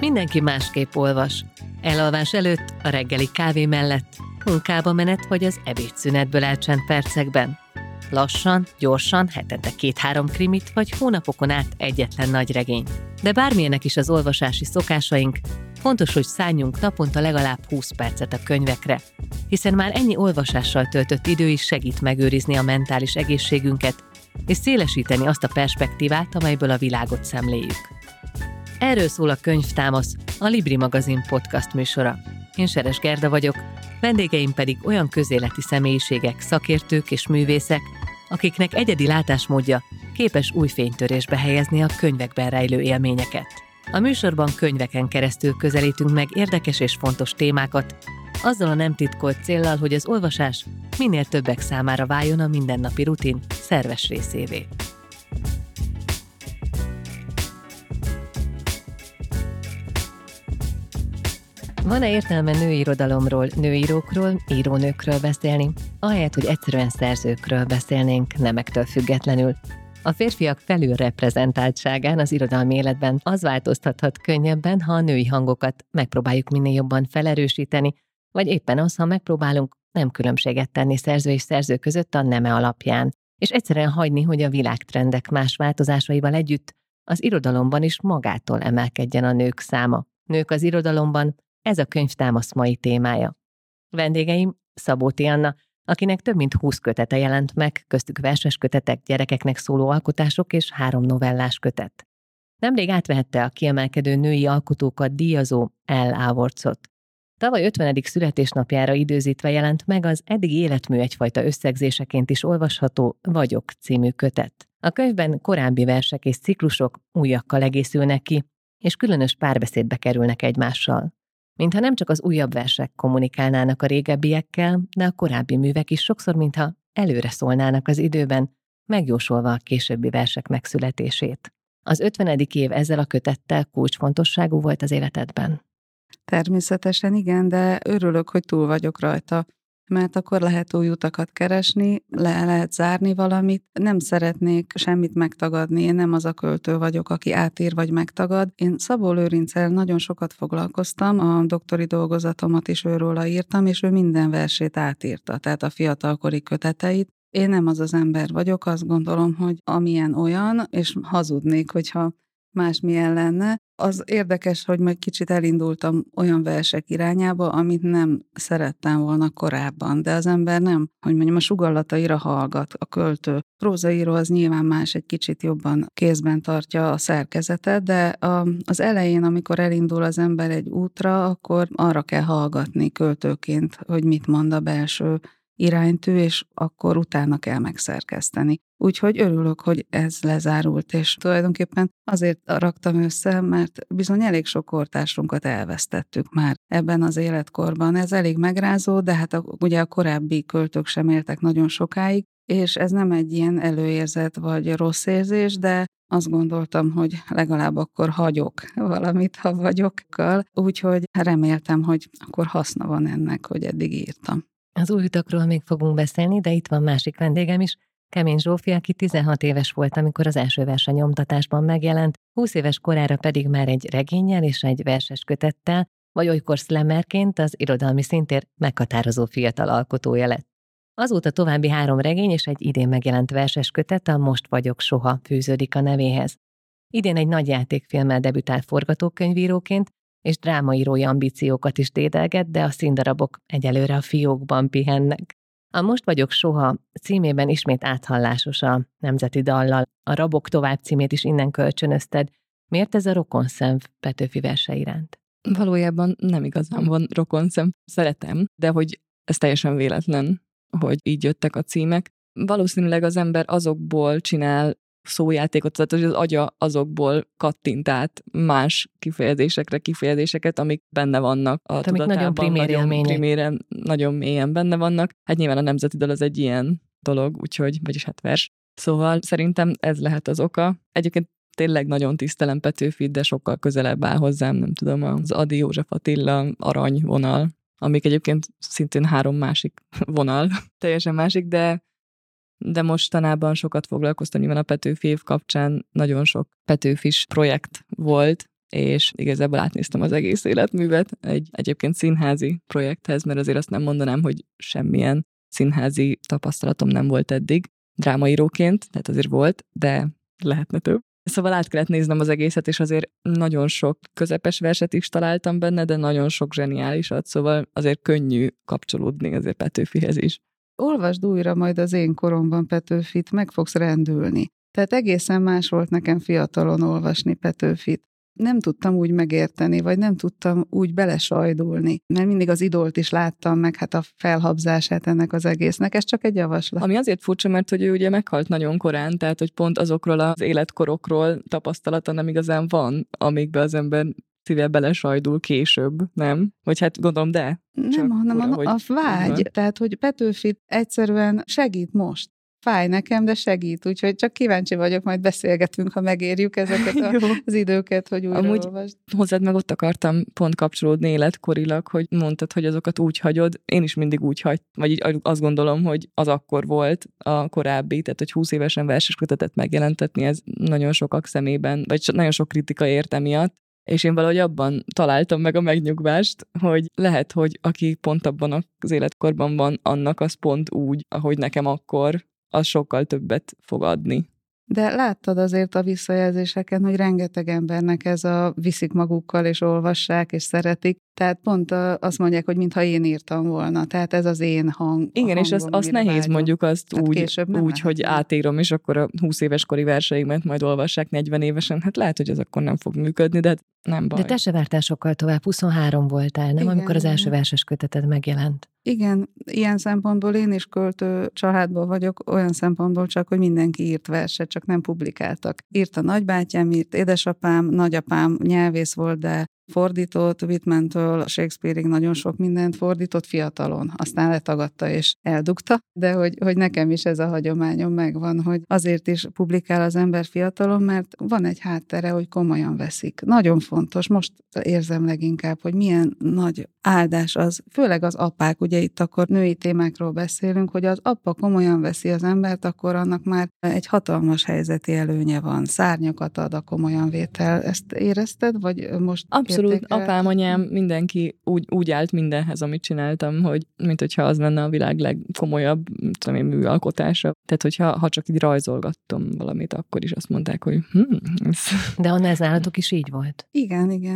mindenki másképp olvas. Elalvás előtt, a reggeli kávé mellett, munkába menet vagy az ebédszünetből elcsend percekben. Lassan, gyorsan, hetente 2-3 krimit vagy hónapokon át egyetlen nagy regény. De bármilyenek is az olvasási szokásaink, fontos, hogy szálljunk naponta legalább 20 percet a könyvekre, hiszen már ennyi olvasással töltött idő is segít megőrizni a mentális egészségünket, és szélesíteni azt a perspektívát, amelyből a világot szemléljük. Erről szól a Könyvtámasz, a Libri Magazine podcast műsora. Én Seres Gerda vagyok, vendégeim pedig olyan közéleti személyiségek, szakértők és művészek, akiknek egyedi látásmódja képes új fénytörésbe helyezni a könyvekben rejlő élményeket. A műsorban könyveken keresztül közelítünk meg érdekes és fontos témákat, azzal a nem titkolt céllal, hogy az olvasás minél többek számára váljon a mindennapi rutin szerves részévé. Van-e értelme nőirodalomról, nőírókról, írónőkről beszélni, ahelyett, hogy egyszerűen szerzőkről beszélnénk, nemektől függetlenül? A férfiak felülreprezentáltságán az irodalmi életben az változtathat könnyebben, ha a női hangokat megpróbáljuk minél jobban felerősíteni, vagy éppen az, ha megpróbálunk nem különbséget tenni szerző és szerző között a neme alapján, és egyszerűen hagyni, hogy a világtrendek más változásaival együtt az irodalomban is magától emelkedjen a nők száma. Nők az irodalomban, ez a Könyvtámasz mai témája. Vendégeim Szabó T. Anna, akinek több mint 20 kötete jelent meg, köztük verses kötetek, gyerekeknek szóló alkotások és 3 novellás kötet. Nemrég átvehette a kiemelkedő női alkotókat díjazó El Ávorcot. Tavaly 50. születésnapjára időzítve jelent meg az eddigi életmű egyfajta összegzéseként is olvasható Vagyok című kötet. A könyvben korábbi versek és ciklusok újakkal egészülnek ki, és különös párbeszédbe kerülnek egymással. Mintha nem csak az újabb versek kommunikálnának a régebbiekkel, de a korábbi művek is sokszor mintha előre szólnának az időben, megjósolva a későbbi versek megszületését. Az 50. év ezzel a kötettel kulcsfontosságú volt az életedben. Természetesen igen, de örülök, hogy túl vagyok rajta, mert akkor lehet új utakat keresni, lehet zárni valamit. Nem szeretnék semmit megtagadni, én nem az a költő vagyok, aki átír vagy megtagad. Én Szabó Lőrinccel nagyon sokat foglalkoztam, a doktori dolgozatomat is őróla írtam, és ő minden versét átírta, tehát a fiatalkori köteteit. Én nem az az ember vagyok, azt gondolom, hogy amilyen olyan, és hazudnék, hogyha másmilyen lenne. Az érdekes, hogy majd kicsit elindultam olyan versek irányába, amit nem szerettem volna korábban, de az ember nem, hogy mondjam, a sugallataira hallgat a költő. Prózaíró az nyilván más, egy kicsit jobban kézben tartja a szerkezetet, de az elején, amikor elindul az ember egy útra, akkor arra kell hallgatni költőként, hogy mit mond a belső iránytű, és akkor utána kell megszerkeszteni. Úgyhogy örülök, hogy ez lezárult, és tulajdonképpen azért raktam össze, mert bizony elég sok kortársunkat elvesztettük már ebben az életkorban. Ez elég megrázó, de hát ugye a korábbi költők sem éltek nagyon sokáig, és ez nem egy ilyen előérzet vagy rossz érzés, de azt gondoltam, hogy legalább akkor hagyok valamit, ha vagyokkal, úgyhogy reméltem, hogy akkor haszna van ennek, hogy eddig írtam. Az új utakról még fogunk beszélni, de itt van másik vendégem is, Kemény Zsófia, aki 16 éves volt, amikor az első verse nyomtatásban megjelent, 20 éves korára pedig már egy regénnyel és egy verses kötettel, vagy olykor szlemerként az irodalmi szintér meghatározó fiatal alkotója lett. Azóta további 3 regény és egy idén megjelent verses kötet, a Most vagyok soha fűződik a nevéhez. Idén egy nagy játékfilmmel debütált forgatókönyvíróként, és drámaírói ambíciókat is dédelget, de a színdarabok egyelőre a fiókban pihennek. A Most vagyok soha címében ismét áthallásos a nemzeti dallal. A Rabok tovább címét is innen kölcsönözted. Miért ez a rokonszenv Petőfi verse iránt? Valójában nem igazán van rokonszenv. Szeretem, de hogy ez teljesen véletlen, hogy így jöttek a címek. Valószínűleg az ember azokból csinál szójátékot, tehát hogy az agya azokból kattint át más kifejezésekre, kifejezéseket, amik benne vannak a tudatában, nagyon priméren, nagyon mélyen benne vannak. Hát nyilván a nemzeti dal az egy ilyen dolog, úgyhogy, vagyis hát vers. Szóval szerintem ez lehet az oka. Egyébként tényleg nagyon tisztelem Petőfit, de sokkal közelebb áll hozzám, nem tudom, az Ady, József Attila, Arany vonal, amik egyébként szintén 3 másik vonal, teljesen másik, de mostanában sokat foglalkoztam, nyilván a Petőfi év kapcsán nagyon sok Petőfis projekt volt, és igazából átnéztem az egész életművet egy egyébként színházi projekthez, mert azért azt nem mondanám, hogy semmilyen színházi tapasztalatom nem volt eddig, drámaíróként, tehát azért volt, de lehetne több. Szóval át kellett néznem az egészet, és azért nagyon sok közepes verset is találtam benne, de nagyon sok zseniálisat, szóval azért könnyű kapcsolódni azért Petőfihez is. Olvasd újra majd az én koromban Petőfit, meg fogsz rendülni. Tehát egészen más volt nekem fiatalon olvasni Petőfit. Nem tudtam úgy megérteni, vagy nem tudtam úgy belesajdulni, mert mindig az idolt is láttam meg, hát a felhabzását ennek az egésznek, ez csak egy javaslat. Ami azért furcsa, mert hogy ő ugye meghalt nagyon korán, tehát hogy pont azokról az életkorokról tapasztalata nem igazán van, amikbe az ember szívvel belesajdul később, nem? Vagy hát gondolom, de? Nem, hanem a vágy, tehát hogy Petőfi egyszerűen segít most. Fáj nekem, de segít, úgyhogy csak kíváncsi vagyok, majd beszélgetünk, ha megérjük ezeket az időket, hogy újra amúgy olvasd. Hozzád meg ott akartam pont kapcsolódni életkorilag, hogy mondtad, hogy azokat úgy hagyod, én is mindig úgy hagy, vagy így azt gondolom, hogy az akkor volt a korábbi, tehát hogy 20 évesen verseskötetet megjelentetni, ez nagyon sokak szemében, vagy nagyon sok kritika ért emiatt, és én valahogy abban találtam meg a megnyugvást, hogy lehet, hogy aki pont abban az életkorban van, annak az pont úgy, ahogy nekem akkor, az sokkal többet fog adni. De láttad azért a visszajelzéseken, hogy rengeteg embernek ez a viszik magukkal, és olvassák, és szeretik. Tehát pont azt mondják, hogy mintha én írtam volna. Tehát ez az én hang. Igen, hangom, és azt nehéz vágyom. Mondjuk azt tehát úgy hogy átírom, és akkor a 20 éves kori verseimet majd olvassák 40 évesen. Hát lehet, hogy ez akkor nem fog működni, de nem baj. De te se vártál sokkal tovább, 23 voltál, nem? Igen, amikor az első verses köteted megjelent. Igen, ilyen szempontból én is költő családból vagyok, olyan szempontból csak, hogy mindenki írt verset, csak nem publikáltak. Írt a nagybátyám, írt édesapám, nagyapám nyelvész volt, de fordított Whitmantől Shakespeare-ig nagyon sok mindent fordított fiatalon, aztán letagadta és eldugta, de hogy nekem is ez a hagyományom megvan, hogy azért is publikál az ember fiatalon, mert van egy háttere, hogy komolyan veszik. Nagyon fontos, most érzem leginkább, hogy milyen nagy áldás az, főleg az apák, ugye itt akkor női témákról beszélünk, hogy az apa komolyan veszi az embert, akkor annak már egy hatalmas helyzeti előnye van, szárnyakat ad a komolyan vétel. Ezt érezted, vagy most abszolút, apám, anyám, mindenki úgy állt mindenhez, amit csináltam, hogy mint hogyha az lenne a világ legkomolyabb, tudom én, műalkotása. Tehát, hogyha csak így rajzolgattam valamit, akkor is azt mondták, hogy De Anna, ez nálatok is így volt? Igen.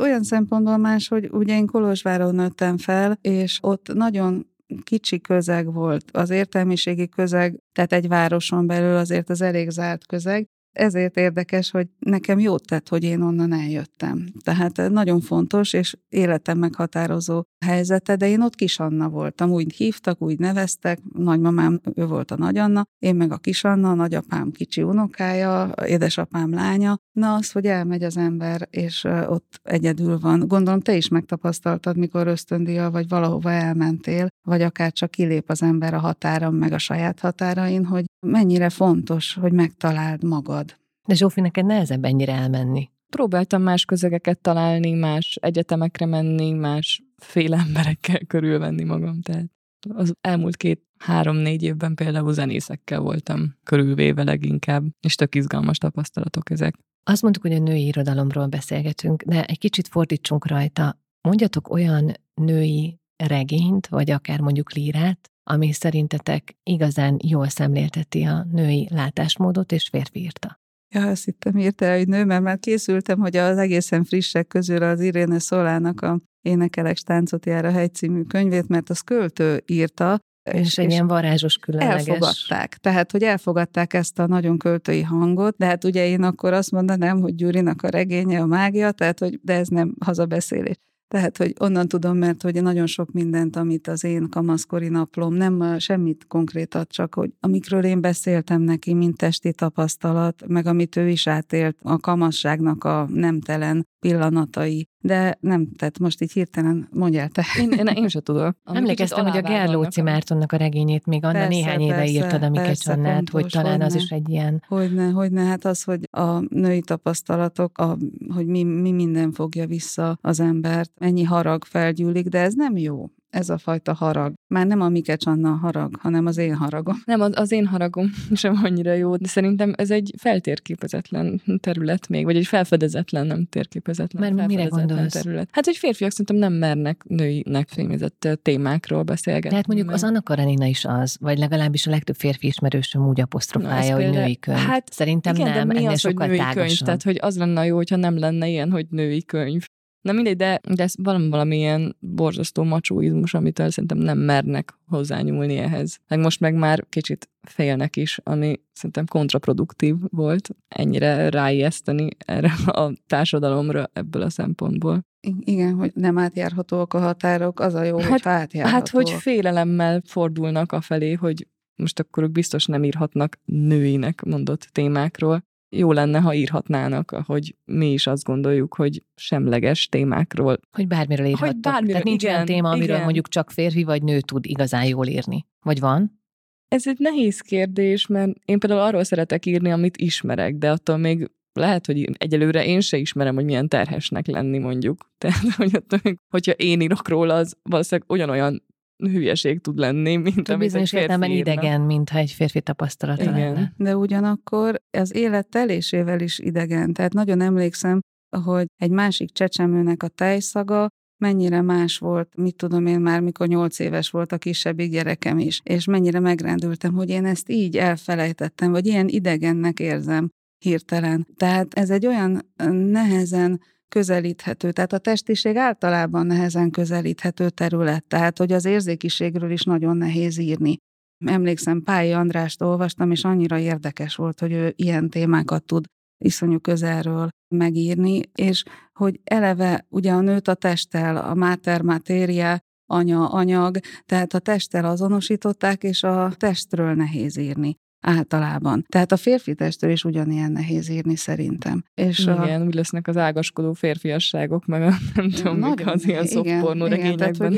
Olyan szempontból más, hogy ugye én Kolozsváron nőttem fel, és ott nagyon kicsi közeg volt. Az értelmiségi közeg, tehát egy városon belül azért az elég zárt közeg. Ezért érdekes, hogy nekem jót tett, hogy én onnan eljöttem. Tehát nagyon fontos, és életem meghatározó helyzete, de én ott Kis Anna voltam. Úgy hívtak, úgy neveztek, nagymamám, ő volt a Nagy Anna, én meg a Kis Anna, a nagyapám kicsi unokája, édesapám lánya. Na az, hogy elmegy az ember, és ott egyedül van. Gondolom, te is megtapasztaltad, mikor ösztöndíjjal, vagy valahova elmentél, vagy akár csak kilép az ember a határon, meg a saját határain, hogy mennyire fontos, hogy megtaláld magad. De Zsófi, neked nehezebb ennyire elmenni? Próbáltam más közegeket találni, más egyetemekre menni, más féle emberekkel körülvenni magam. Tehát az elmúlt 2-3-4 évben például zenészekkel voltam körülvéve leginkább, és tök izgalmas tapasztalatok ezek. Azt mondtuk, hogy a női irodalomról beszélgetünk, de egy kicsit fordítsunk rajta. Mondjatok olyan női regényt, vagy akár mondjuk lírát, ami szerintetek igazán jól szemlélteti a női látásmódot, és férfi írta. Ja, azt hittem írta el, hogy nő, mert már készültem, hogy az egészen frissek közül az Irén Szolának a Énekelek, Táncot jár a hegy című könyvét, mert az költő írta, és egy ilyen varázsos, különleges. Elfogadták. Tehát, hogy elfogadták ezt a nagyon költői hangot, de hát ugye én akkor azt mondanám, hogy Gyurinak a regénye a mágia, tehát, hogy de ez nem hazabeszélés. Tehát, hogy onnan tudom, mert hogy nagyon sok mindent, amit az én kamaszkori naplom, nem semmit konkrétat, csak hogy amikről én beszéltem neki, mint testi tapasztalat, meg amit ő is átélt, a kamasságnak a nemtelen pillanatai. De nem, tehát most így hirtelen mondjál te. Én se tudok. Emlékeztem, hogy a Gerlóci Mártonnak a regényét még Anna néhány éve írtad, amiket csinált, hogy talán az is egy ilyen... Hogyne, hát az, hogy a női tapasztalatok, hogy mi minden fogja vissza az embert, ennyi harag felgyűlik, de ez nem jó. ez a fajta harag. Már nem a Miket Anna harag, hanem az én haragom. Nem, az én haragom sem annyira jó, de szerintem ez egy feltérképezetlen terület még, vagy egy felfedezetlen, nem térképezetlen. Mert mire gondolsz? Terület. Hát, hogy férfiak szerintem nem mernek nőinek fémezett témákról beszélgetni. Tehát mondjuk az Anna Karenina is az, vagy legalábbis a legtöbb férfi ismerősöm úgy apostrofálja, hogy például, női könyv. Hát, szerintem igen, nem, de mi az, hogy női könyv? Tehát, hogy az lenne jó, hogyha nem lenne ilyen, hogy női könyv. Na mindegy, de ez valami ilyen borzasztó macsóizmus, amitől szerintem nem mernek hozzányúlni ehhez. Meg most meg már kicsit félnek is, ami szerintem kontraproduktív volt ennyire ráijeszteni erre a társadalomra ebből a szempontból. Igen, hogy nem átjárhatóak a határok, az a jó, hogy átjárhatóak. Hát, hogy félelemmel fordulnak afelé, hogy most akkor ők biztos nem írhatnak nőinek mondott témákról. Jó lenne, ha írhatnának, ahogy mi is azt gondoljuk, hogy semleges témákról. Hogy bármiről írhatnak. Hogy bármiről, tehát nincs olyan téma, amiről mondjuk csak férfi vagy nő tud igazán jól írni. Vagy van? Ez egy nehéz kérdés, mert én például arról szeretek írni, amit ismerek, de attól még lehet, hogy egyelőre én se ismerem, hogy milyen terhesnek lenni mondjuk. Tehát, hogyha én írok róla, az valószínűleg olyan hülyeség tud lenni, mint amit bizonyos egy férfi idegen, mintha egy férfi tapasztalata lenne. De ugyanakkor az élet telésével is idegen. Tehát nagyon emlékszem, hogy egy másik csecsemőnek a tejszaga mennyire más volt, mit tudom én már, mikor 8 éves volt a kisebbik gyerekem is, és mennyire megrendültem, hogy én ezt így elfelejtettem, vagy ilyen idegennek érzem hirtelen. Tehát ez egy olyan nehezen közelíthető, tehát a testiség általában nehezen közelíthető terület, tehát hogy az érzékiségről is nagyon nehéz írni. Emlékszem, Pályi Andrást olvastam, és annyira érdekes volt, hogy ő ilyen témákat tud iszonyú közelről megírni, és hogy eleve ugye a nőt a testtel, a mater materia, anya anyag, tehát a testtel azonosították, és a testről nehéz írni. Általában. Tehát a férfi testről is ugyanilyen nehéz írni szerintem. És igen, úgy lesznek az ágaskodó férfiasságok, meg a nem tudom, mik az ilyen szoppornó regényekben.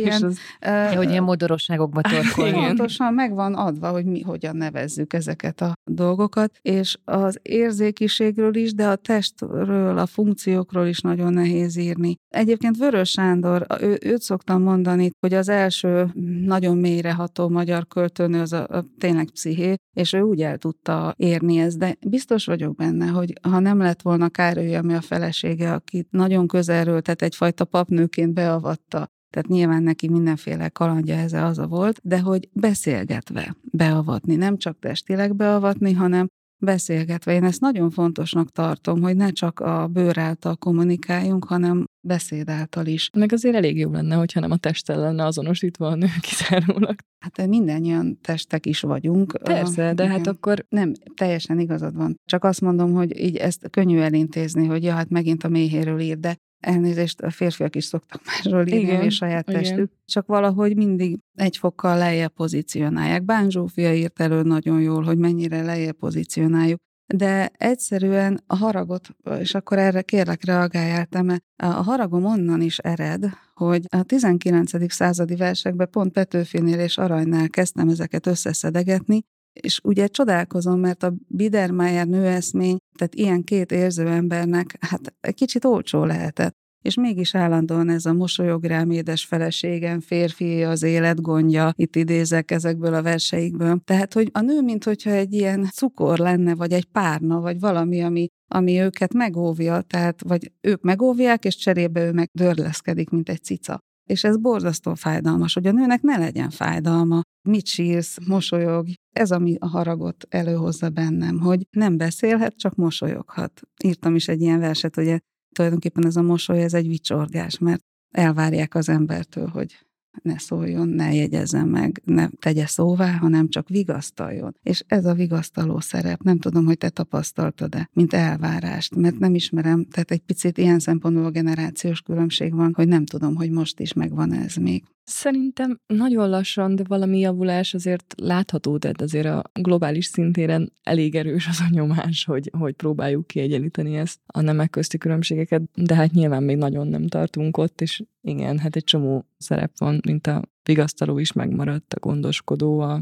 Hogy ilyen modorosságokba torkolni. Pontosan meg van adva, hogy mi hogyan nevezzük ezeket a dolgokat, és az érzékiségről is, de a testről, a funkciókról is nagyon nehéz írni. Egyébként Vörös Sándor, őt szoktam mondani, hogy az első nagyon mélyreható magyar költőnő az a tényleg psziché, és ő úgy el tudta érni ezt, de biztos vagyok benne, hogy ha nem lett volna Károly, ami a felesége, aki nagyon közelről, tehát egyfajta papnőként beavatta, tehát nyilván neki mindenféle kalandja ezzel az a volt, de hogy beszélgetve beavatni, nem csak testileg beavatni, hanem beszélgetve. Én ezt nagyon fontosnak tartom, hogy ne csak a bőr által kommunikáljunk, hanem beszéd által is. Meg azért elég jó lenne, hogyha nem a testtel lenne azonosítva a nő kizárólag. Hát mindannyian testek is vagyunk. Persze, de igen. Hát akkor... Nem, teljesen igazad van. Csak azt mondom, hogy így ezt könnyű elintézni, hogy ja, hát megint a méhéről ír, de elnézést, a férfiak is szoktak másról írni, igen, és saját testük. Csak valahogy mindig egy fokkal lejjebb pozícionálják. Bán Zsófia írt elő nagyon jól, hogy mennyire lejjebb pozícionáljuk. De egyszerűen a haragot, és akkor erre kérlek reagáljál, Teme, a haragom onnan is ered, hogy a 19. századi versekben pont Petőfinél és Aranynál kezdtem ezeket összeszedegetni, és ugye csodálkozom, mert a Biedermeier nőeszmény, tehát ilyen két érző embernek, hát egy kicsit olcsó lehetett. És mégis állandóan ez a mosolyog rám édes feleségem, férfi az élet gondja, itt idézek ezekből a verseikből. Tehát, hogy a nő, mint hogyha egy ilyen cukor lenne, vagy egy párna, vagy valami, ami őket megóvja, tehát vagy ők megóvják, és cserébe ő meg dörleszkedik, mint egy cica. És ez borzasztó fájdalmas, hogy a nőnek ne legyen fájdalma. Mit sírsz, mosolyog. Ez, ami a haragot előhozza bennem, hogy nem beszélhet, csak mosolyoghat. Írtam is egy ilyen verset, hogy tulajdonképpen ez a mosoly, ez egy vicsorgás, mert elvárják az embertől, hogy ne szóljon, ne jegyezzen meg, ne tegye szóvá, hanem csak vigasztaljon. És ez a vigasztaló szerep, nem tudom, hogy te tapasztaltad-e, mint elvárást, mert nem ismerem, tehát egy picit ilyen szempontból a generációs különbség van, hogy nem tudom, hogy most is megvan ez még. Szerintem nagyon lassan, de valami javulás azért látható, tehát azért a globális szintéren elég erős az a nyomás, hogy próbáljuk kiegyenlíteni ezt a nemek közti különbségeket, de hát nyilván még nagyon nem tartunk ott, és igen, hát egy csomó szerep van, mint a vigasztaló is megmaradt, a gondoskodó,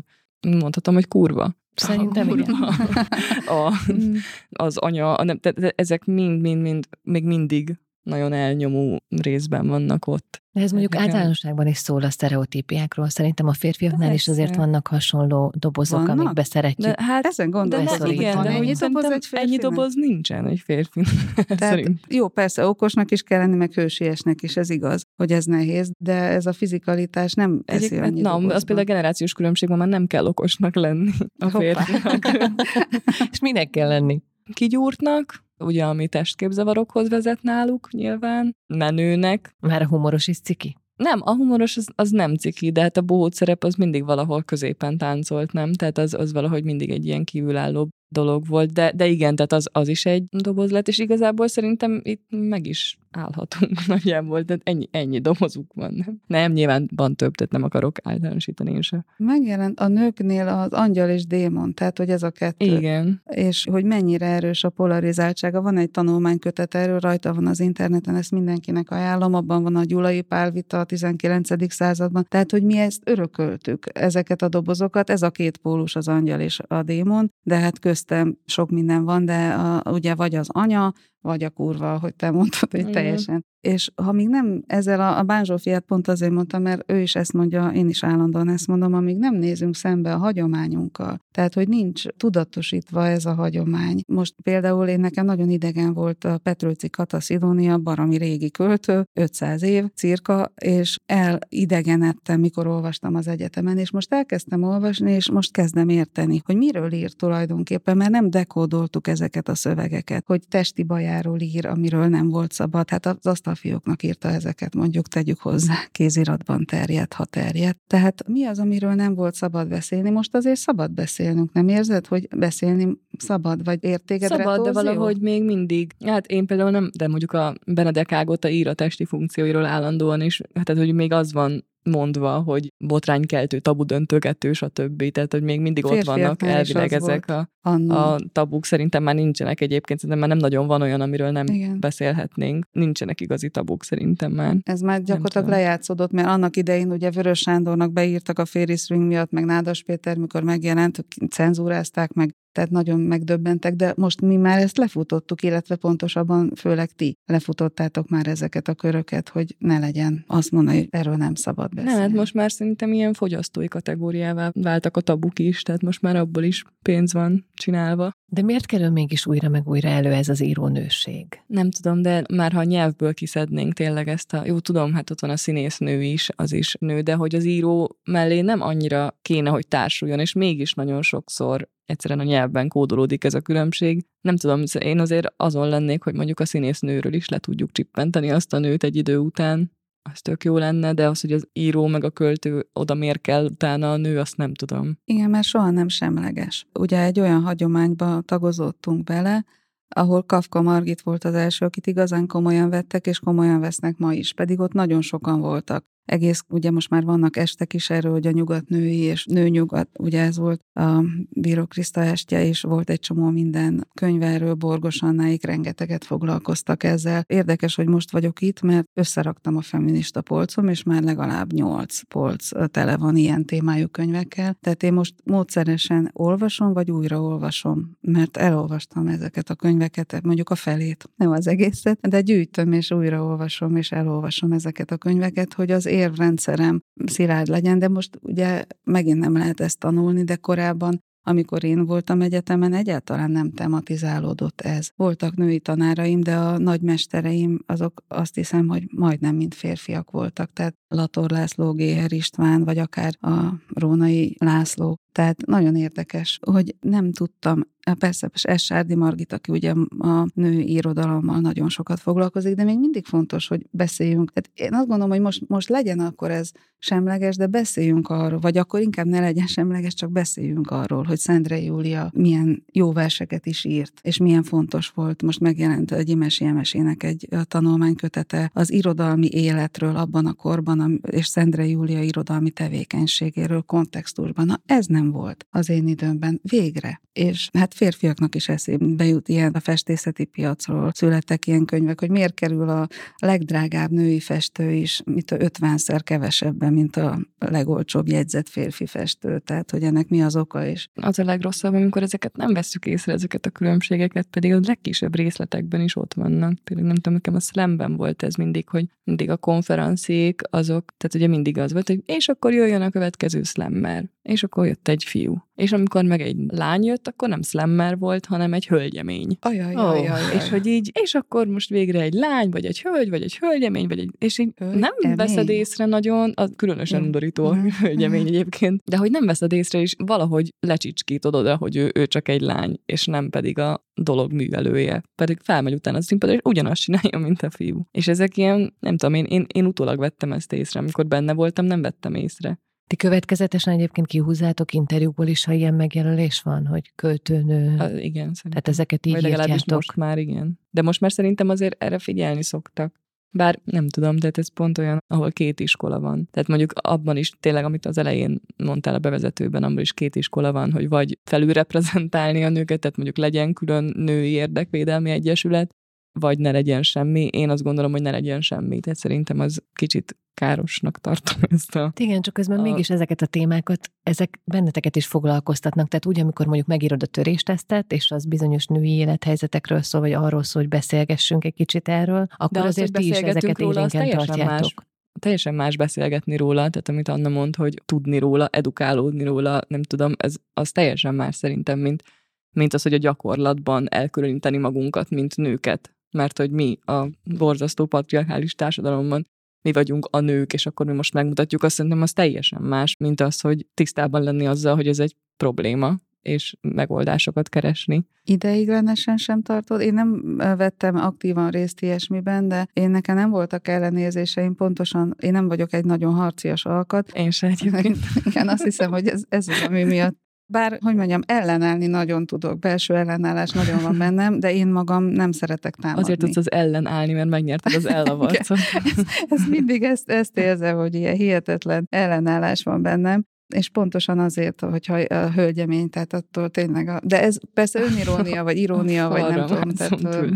mondhatom, hogy kurva. Szerintem kurva. Az anya, ezek mind még mindig nagyon elnyomó részben vannak ott. De ez mondjuk általánosságban is szól a sztereotípiákról. Szerintem a férfiaknál is azért vannak hasonló dobozok, vannak, amikbe szeretjük. De hát ezen gondolom, igen, de ennyi doboz, nincsen egy férfinak. Tehát, jó, persze, okosnak is kell lenni, meg hősiesnek is, ez igaz, hogy ez nehéz, de ez a fizikalitás nem eszi annyi dobozban. Az például a generációs különbségben már nem kell okosnak lenni a férfinak. És minek kell lenni? Kigyúrtnak, ugye, ami testképzavarokhoz vezet náluk nyilván, menőnek. Már a humoros is ciki? Nem, a humoros az nem ciki, de hát a bohóc szerep az mindig valahol középen táncolt, nem? Tehát az valahogy mindig egy ilyen kívülálló dolog volt, de igen, tehát az is egy doboz lett, és igazából szerintem itt meg is állhatunk nagyjából, tehát ennyi dobozuk van, nem? Nem, nyilván van több, tehát nem akarok általánosítani én se. Megjelent a nőknél az angyal és démon, tehát hogy ez a kettő. Igen. És hogy mennyire erős a polarizáltsága, van egy tanulmánykötet erről, rajta van az interneten, ezt mindenkinek ajánlom, abban van a Gyulai Pál vita a 19. században, tehát hogy mi ezt örököltük, ezeket a dobozokat, ez a két pólus, az angyal és a démon, de hát köztem sok minden van, de ugye vagy az anya, vagy a kurva, hogy te mondtad, hogy teljesen. És ha még nem, ezzel a Bán Zsófiát pont azért mondtam, mert ő is ezt mondja, én is állandóan ezt mondom, amíg nem nézünk szembe a hagyományunkkal. Tehát, hogy nincs tudatosítva ez a hagyomány. Most például nekem nagyon idegen volt a Petrőczy Kata Szidónia, baromi régi költő, 500 év, cirka, és elidegenedtem, mikor olvastam az egyetemen, és most elkezdtem olvasni, és most kezdem érteni, hogy miről ír tulajdonképpen, mert nem dekódoltuk ezeket a szövegeket, hogy testi bajáról ír, amiről nem volt szabad. Hát az fióknak írta ezeket, mondjuk tegyük hozzá, kéziratban terjedt, ha terjedt. Tehát mi az, amiről nem volt szabad beszélni? Most azért szabad beszélnünk, nem érzed, hogy beszélni szabad, vagy értégedre szabad, de valahogy még mindig. Hát én például nem, de mondjuk a Benedek Ágota ír a testi funkcióiról állandóan is, hát hogy még az van mondva, hogy botránykeltő, tabudöntögető, stb. Tehát, hogy még mindig ott vannak elvileg ezek a tabuk. Szerintem már nincsenek egyébként, szerintem már nem nagyon van olyan, amiről nem beszélhetnénk. Nincsenek igazi tabuk szerintem már. Ez már gyakorlatilag lejátszódott, mert annak idején ugye Vörös Sándornak beírtak a Féris Ring miatt, meg Nádas Péter, mikor megjelent, cenzúrázták meg, tehát nagyon megdöbbentek, de most mi már ezt lefutottuk, illetve pontosabban főleg ti lefutottátok már ezeket a köröket, hogy ne legyen azt mondani, hogy erről nem szabad beszélni. Nem, hát most már szerintem ilyen fogyasztói kategóriává váltak a tabuk is, tehát most már abból is pénz van csinálva. De miért kerül mégis újra meg újra elő ez az írónőség? Nem tudom, de már ha nyelvből kiszednénk tényleg ezt a... Jó, tudom, hát ott van a színésznő is, az is nő, de hogy az író mellé nem annyira kéne, hogy társuljon, és mégis nagyon sokszor egyszerűen a nyelvben kódolódik ez a különbség. Nem tudom, én azért azon lennék, hogy mondjuk a színésznőről is le tudjuk csippenteni azt a nőt egy idő után. Az tök jó lenne, de az, hogy az író meg a költő oda miért kell utána a nő, azt nem tudom. Igen, mert soha nem semleges. Ugye egy olyan hagyományba tagozottunk bele, ahol Kafka Margit volt az első, akit igazán komolyan vettek, és komolyan vesznek ma is, pedig ott nagyon sokan voltak. Egész, ugye most már vannak estek is erről, hogy a nyugatnői és nőnyugat, ugye ez volt a Bíró Kriszta estje, és volt egy csomó minden könyv erről, Borgos Annáik rengeteget foglalkoztak ezzel. Érdekes, hogy most vagyok itt, mert összeraktam a feminista polcom, és már legalább 8 polc tele van ilyen témájú könyvekkel. Tehát én most módszeresen olvasom, vagy újraolvasom, mert elolvastam ezeket a könyveket, mondjuk a felét, nem az egészet, de gyűjtöm, és újraolvasom, és elolvasom ezeket a könyveket, hogy az érvrendszerem szilárd legyen, de most ugye megint nem lehet ezt tanulni, de korábban, amikor én voltam egyetemen, egyáltalán nem tematizálódott ez. Voltak női tanáraim, de a nagymestereim azok azt hiszem, hogy majdnem mind férfiak voltak, tehát Lator László, Géher István, vagy akár a Rónai László. Tehát nagyon érdekes, hogy nem tudtam, persze S. Sárdi Margit, aki ugye a női irodalommal nagyon sokat foglalkozik, de még mindig fontos, hogy beszéljünk. Tehát én azt gondolom, hogy most legyen akkor ez semleges, de beszéljünk arról, vagy akkor inkább ne legyen semleges, csak beszéljünk arról, hogy Szendre Júlia milyen jó verseket is írt, és milyen fontos volt. Most megjelent a Gyimes Jemesének egy tanulmánykötete az irodalmi életről abban a korban, és Szendre Júlia irodalmi tevékenységéről kontextusban. Na, ez nem nem volt az én időmben. Végre. És hát férfiaknak is eszébe jut ilyen a festészeti piacról. Születtek ilyen könyvek, hogy miért kerül a legdrágább női festő is, mint a 50-szer kevesebben, mint a legolcsóbb jegyzett férfi festő. Tehát, hogy ennek mi az oka is. Az a legrosszabb, amikor ezeket nem vesszük észre, ezeket a különbségeket, pedig a legkisebb részletekben is ott vannak. Tényleg nem tudom, nekem a slamben volt ez mindig, hogy mindig a konferenciék azok, tehát ugye mindig az volt, hogy és akkor jöjjön a következő slammer. És akkor jött egy fiú. És amikor meg egy lány jött, akkor nem slammer volt, hanem egy hölgyemény. És hogy így, és akkor most végre egy lány, vagy egy hölgy, vagy egy hölgyemény, vagy egy, és így nem veszed észre nagyon, az különösen undorító a hölgyemény egyébként, de hogy nem veszed észre, és valahogy lecsicskítod oda, hogy ő csak egy lány, és nem pedig a dolog művelője. Pedig felmegy utána a színpadra, és ugyanazt csinálja, mint a fiú. És ezek ilyen, nem tudom, én utólag vettem ezt észre, amikor benne voltam, nem vettem észre. Ti következetesen egyébként kihúzzátok interjúból is, ha ilyen megjelölés van, hogy költőnő. Igen, szerintem. Tehát ezeket így írtjátok. Vagy legalábbis most már, igen. De most már szerintem azért erre figyelni szoktak. Bár nem tudom, tehát ez pont olyan, ahol két iskola van. Tehát mondjuk abban is tényleg, amit az elején mondtál a bevezetőben, abban is két iskola van, hogy vagy felülreprezentálni a nőket, tehát mondjuk legyen külön női érdekvédelmi egyesület, vagy ne legyen semmi. Én azt gondolom, hogy ne legyen semmi. Tehát szerintem az kicsit károsnak tartom ezt a... Igen, csak közben mégis ezeket a témákat, ezek benneteket is foglalkoztatnak. Tehát úgy, amikor mondjuk megírod a töréstesztet, és az bizonyos női élethelyzetekről szól, vagy arról szól, hogy beszélgessünk egy kicsit erről, akkor azért ti is ezeket élénken tartjátok. Teljesen más beszélgetni róla, tehát amit Anna mond, hogy tudni róla, edukálódni róla, nem tudom, az teljesen más szerintem, mint az, hogy a gyakorlatban elkülöníteni magunkat, mint nőket. Mert hogy mi a borzasztó patriarchális társadalomban mi vagyunk a nők, és akkor mi most megmutatjuk, azt szerintem az teljesen más, mint az, hogy tisztában lenni azzal, hogy ez egy probléma, és megoldásokat keresni. Ideiglenesen sem tartod. Én nem vettem aktívan részt ilyesmiben, de nekem nem voltak ellenérzéseim pontosan. Én nem vagyok egy nagyon harcias alkat. Én se egyébként. Igen, azt hiszem, hogy ez az, ami miatt. Bár, hogy mondjam, ellenállni nagyon tudok, belső ellenállás nagyon van bennem, de én magam nem szeretek támadni. Azért tudsz az ellenállni, mert megnyerted az El Ávorcát. Mindig ezt érzem, hogy ilyen hihetetlen ellenállás van bennem, és pontosan azért, hogyha a hölgyemény, tehát attól tényleg de ez persze önirónia, vagy irónia, vagy nem tudom, tehát,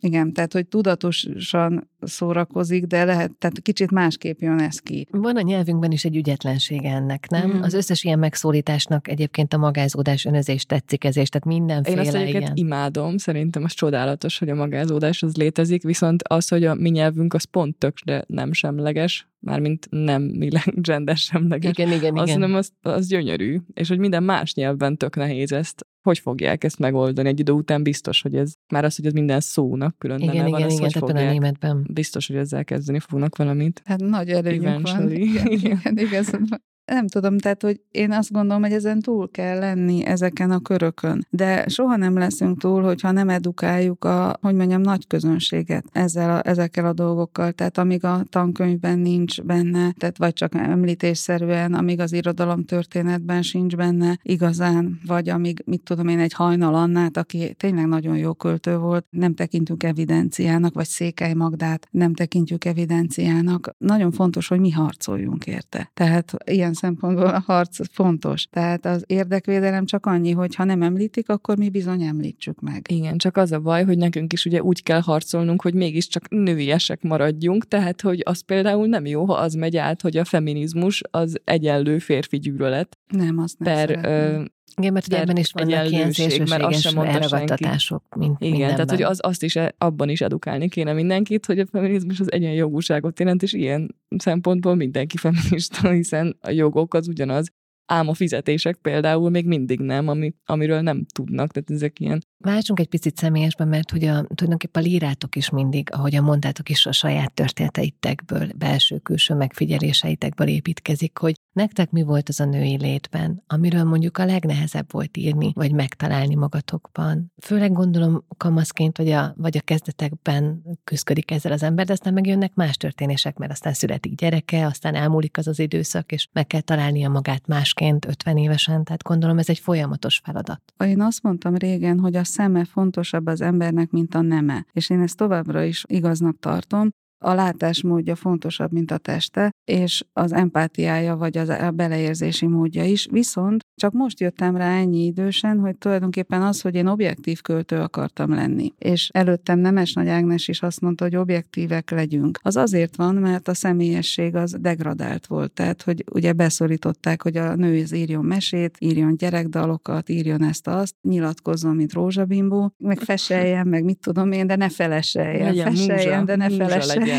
igen, tehát hogy tudatosan szórakozik, de lehet, tehát kicsit másképp jön ez ki. Van a nyelvünkben is egy ügyetlensége ennek, nem? Mm. Az összes ilyen megszólításnak egyébként a magázódás, önözés, tetszikkezés, tehát mindenféle ilyen. Én azt egyébként imádom, szerintem az csodálatos, hogy a magázódás az létezik, viszont az, hogy a mi nyelvünk az pont tökre nem semleges, mármint nem gendersemleges. Igen. Azt nem, az gyönyörű, és hogy minden más nyelvben tök nehéz ezt. Hogy fogják ezt megoldani egy idő után? Biztos, hogy ez már az, hogy ez minden szónak külön neve van. Igen, hogy fogják, a németben. Biztos, hogy ezzel kezdeni fognak valamit. Hát nagy erőjük van. Igen. Nem tudom, tehát, hogy én azt gondolom, hogy ezen túl kell lenni ezeken a körökön. De soha nem leszünk túl, hogyha nem edukáljuk nagy közönséget ezekkel a dolgokkal. Tehát amíg a tankönyvben nincs benne, tehát vagy csak említésszerűen, amíg az irodalomtörténetben sincs benne igazán, vagy amíg, egy Hajnal Annát, aki tényleg nagyon jó költő volt, nem tekintünk evidenciának, vagy Székely Magdát nem tekintjük evidenciának. Nagyon fontos, hogy mi harcoljunk érte. Tehát ilyen szempontból a harc fontos. Tehát az érdekvédelem csak annyi, hogy ha nem említik, akkor mi bizony említsük meg. Igen, csak az a baj, hogy nekünk is ugye úgy kell harcolnunk, hogy mégiscsak nőiesek maradjunk, tehát hogy az például nem jó, ha az megy át, hogy a feminizmus az egyenlő férfi gyűlölet. Nem, azt nem szeretném. Igen, mert ebben is vannak ilyen szélsőséges elragadtatások, mint igen, mindenben. Tehát hogy azt is abban is edukálni kéne mindenkit, hogy a feminizmus az egyenjogúságot jelent, és ilyen szempontból mindenki feminista, hiszen a jogok az ugyanaz. Ám a fizetések például még mindig nem, amiről nem tudnak, tehát ezek ilyen. Váltsunk egy picit személyesben, mert hogy tulajdonképpen lírátok is mindig, ahogyan mondtátok is, a saját történeteitekből, belső-külső megfigyeléseitekből építkezik, hogy nektek mi volt az a női létben, amiről mondjuk a legnehezebb volt írni, vagy megtalálni magatokban. Főleg gondolom kamaszként, vagy a kezdetekben küzdködik ezzel az ember, de aztán megjönnek más történések, mert aztán születik gyereke, aztán elmúlik az időszak, és meg kell találnia magát másként 50 évesen, tehát gondolom ez egy folyamatos feladat. Én azt mondtam régen, hogy a szeme fontosabb az embernek, mint a neme. És én ezt továbbra is igaznak tartom. A látásmódja fontosabb, mint a teste, és az empátiája, vagy a beleérzési módja is. Viszont csak most jöttem rá ennyi idősen, hogy tulajdonképpen az, hogy én objektív költő akartam lenni. És előttem Nemes Nagy Ágnes is azt mondta, hogy objektívek legyünk. Az azért van, mert a személyesség az degradált volt. Tehát, hogy ugye beszorították, hogy a nő írjon mesét, írjon gyerekdalokat, írjon ezt-azt, nyilatkozzon, mint rózsabimbó, meg feseljen, meg mit tudom én, de ne feleseljen. Legyen feseljen, múzsa, de ne feleseljen.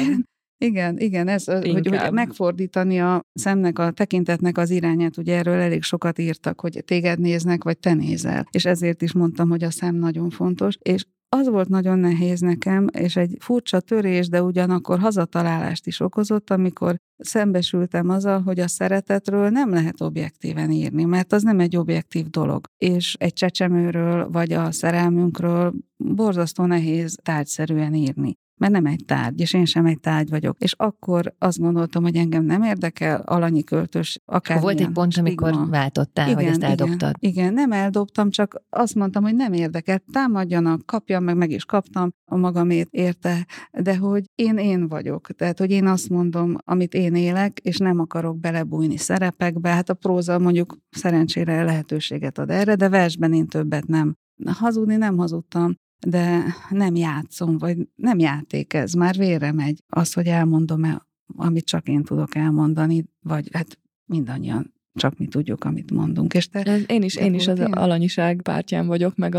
Igen, ez, hogy megfordítani a szemnek, a tekintetnek az irányát, ugye erről elég sokat írtak, hogy téged néznek, vagy te nézel. És ezért is mondtam, hogy a szem nagyon fontos, és az volt nagyon nehéz nekem, és egy furcsa törés, de ugyanakkor hazatalálást is okozott, amikor szembesültem azzal, hogy a szeretetről nem lehet objektíven írni, mert az nem egy objektív dolog. És egy csecsemőről, vagy a szerelmünkről borzasztó nehéz tárgyszerűen írni. Mert nem egy tárgy, és én sem egy tárgy vagyok. És akkor azt gondoltam, hogy engem nem érdekel alanyi költös, akármilyen. Volt egy pont, stigma. Amikor váltottál, igen, hogy ezt eldobtad. Igen, nem eldobtam, csak azt mondtam, hogy nem érdekel, támadjanak, kapjam, meg is kaptam a magamét, érte, de hogy én vagyok. Tehát, hogy én azt mondom, amit én élek, és nem akarok belebújni szerepekbe. Hát a próza mondjuk szerencsére lehetőséget ad erre, de versben én többet nem. Hazudni nem hazudtam. De nem játszom, vagy nem játék ez, már vérre megy az, hogy elmondom-e, amit csak én tudok elmondani, vagy hát mindannyian csak mi tudjuk, amit mondunk. És én is az alanyiság pártján vagyok, meg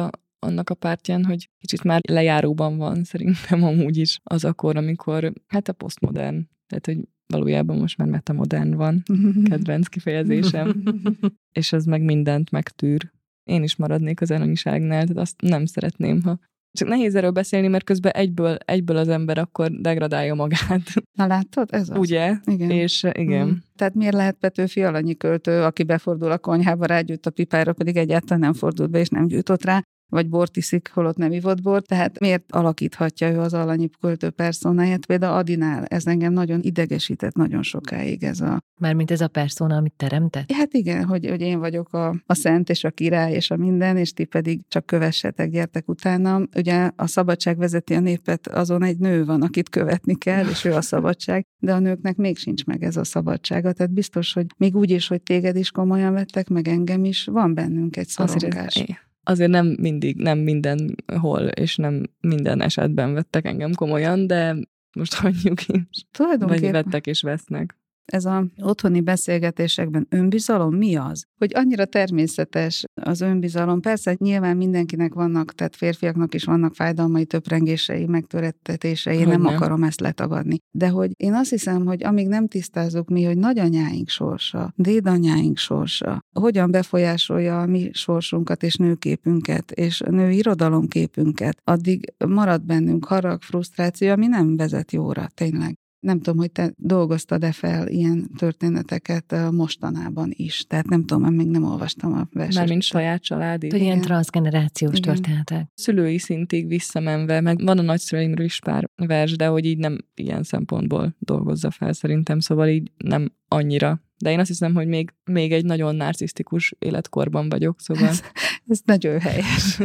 annak a pártján, hogy kicsit már lejáróban van szerintem amúgy is az a kor, amikor hát a posztmodern, tehát hogy valójában most már metamodern van, kedvenc kifejezésem, és az meg mindent megtűr. Én is maradnék az alanyiságnál, tehát azt nem szeretném, ha... Csak nehéz erről beszélni, mert közben egyből az ember akkor degradálja magát. Na látod, ez az. Ugye? Igen. És igen. Tehát miért lehet Petőfi alanyi költő, aki befordul a konyhába, rágyűjt a pipára, pedig egyáltalán nem fordult be, és nem gyűjtott rá, vagy bort iszik, holott nem ivott bort, tehát miért alakíthatja ő az alanyi költő personáját? Például Adinál ez engem nagyon idegesített nagyon sokáig ez a... Mármint ez a persona, amit teremtett? Hát igen, hogy én vagyok a szent és a király és a minden, és ti pedig csak kövessetek, gyertek utánam. Ugye a szabadság vezeti a népet, azon egy nő van, akit követni kell, és ő a szabadság, de a nőknek még sincs meg ez a szabadsága, tehát biztos, hogy még úgy is, hogy téged is komolyan vettek, meg engem is, van bennünk egy szorongás. Azért nem mindig, nem mindenhol, és nem minden esetben vettek engem komolyan, de most hagyjuk is. Vagy vettek és vesznek. Ez az otthoni beszélgetésekben önbizalom mi az? Hogy annyira természetes az önbizalom. Persze nyilván mindenkinek vannak, tehát férfiaknak is vannak fájdalmai, töprengései, megtörettetései, én nem akarom ezt letagadni. De hogy én azt hiszem, hogy amíg nem tisztázzuk mi, hogy nagyanyáink sorsa, dédanyáink sorsa, hogyan befolyásolja a mi sorsunkat és nőképünket, és női irodalomképünket, addig marad bennünk harag, frusztráció, ami nem vezet jóra, tényleg. Nem tudom, hogy te dolgoztad-e fel ilyen történeteket mostanában is. Tehát nem tudom, még nem olvastam a verset. Mármint saját családi. Hogy ilyen transzgenerációs történetek. Szülői szintig visszamenve, meg van a nagyszüleimről is pár vers, de hogy így nem ilyen szempontból dolgozza fel szerintem, szóval így nem annyira. De én azt hiszem, hogy még egy nagyon narcisztikus életkorban vagyok, szóval... Ez nagyon helyes.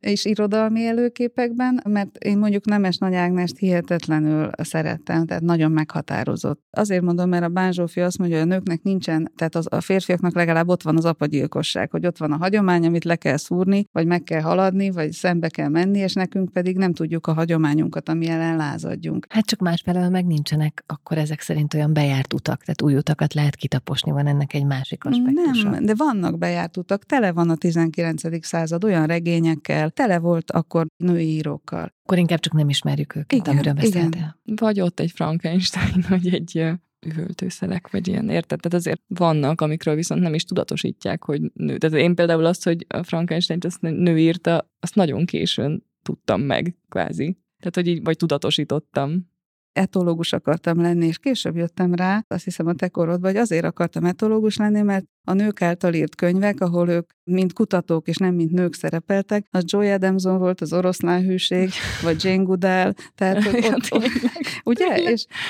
És irodalmi előképekben, mert én mondjuk Nemes Nagy Ágnest hihetetlenül szerettem, tehát nagyon meghatározott. Azért mondom, mert a Bán Zsófia azt mondja, hogy a nőknek nincsen, tehát a férfiaknak legalább ott van az apagyilkosság, hogy ott van a hagyomány, amit le kell szúrni, vagy meg kell haladni, vagy szembe kell menni, és nekünk pedig nem tudjuk a hagyományunkat, ami ellen lázadjunk. Hát csak másfelől meg nincsenek akkor ezek szerint olyan bejárt utak, tehát új utakat lehet kitaposni, van ennek egy másik aspektusa. Nem, de vannak bejárt utak. Tele van a 19. század olyan regényekkel, tele volt akkor női írókkal. Akkor inkább csak nem ismerjük őket, igen, amiről beszéltél. Vagy ott egy Frankenstein, vagy egy üvöltőszelek, vagy ilyen, érted? Tehát azért vannak, amikről viszont nem is tudatosítják, hogy nő. Tehát én például azt, hogy a Frankenstein-t azt nő írta, azt nagyon későn tudtam meg, kvázi. Tehát, hogy így, vagy tudatosítottam. Etológus akartam lenni, és később jöttem rá, azt hiszem a te korodban, hogy azért akartam etológus lenni, mert a nők által írt könyvek, ahol ők mint kutatók és nem mint nők szerepeltek, az Joy Adamson volt, az Oroszlán hűség, vagy Jane Goodall, tehát ott, ugye?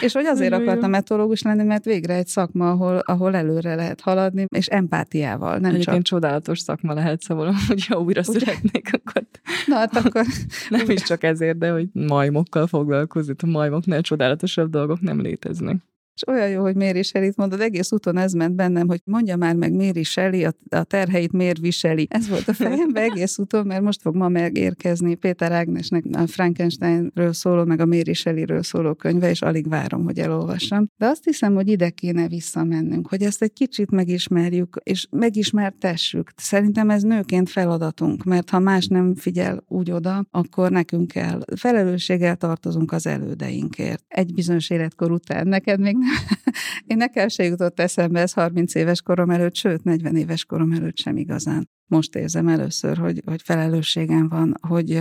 És hogy azért akart a metológus lenni, mert végre egy szakma, ahol előre lehet haladni, és empátiával, nem egyébként csak. Csodálatos szakma lehet, szóval, hogyha újra születnék, akkor... Na, hát akkor... Nem is csak ezért, de hogy majmokkal foglalkozni, a majmoknál csodálatosabb dolgok nem léteznek. És olyan jó, hogy Mary Shelley-t mondod, egész úton ez ment bennem, hogy mondja már meg Mary Shelley, a terheit miért viseli. Ez volt a fejemben egész úton, mert most fog ma megérkezni Péter Ágnesnek a Frankensteinről szóló, meg a Mary Shelley-ről szóló könyve, és alig várom, hogy elolvassam. De azt hiszem, hogy ide kéne visszamennünk, hogy ezt egy kicsit megismerjük, és megismertessük. Szerintem ez nőként feladatunk, mert ha más nem figyel úgy oda, akkor nekünk kell. Felelősséggel tartozunk az elődeinkért. Egy bizonyos életkor után neked még én nekem se jutott eszembe ez 30 éves korom előtt, sőt 40 éves korom előtt sem igazán. Most érzem először, hogy felelősségem van, hogy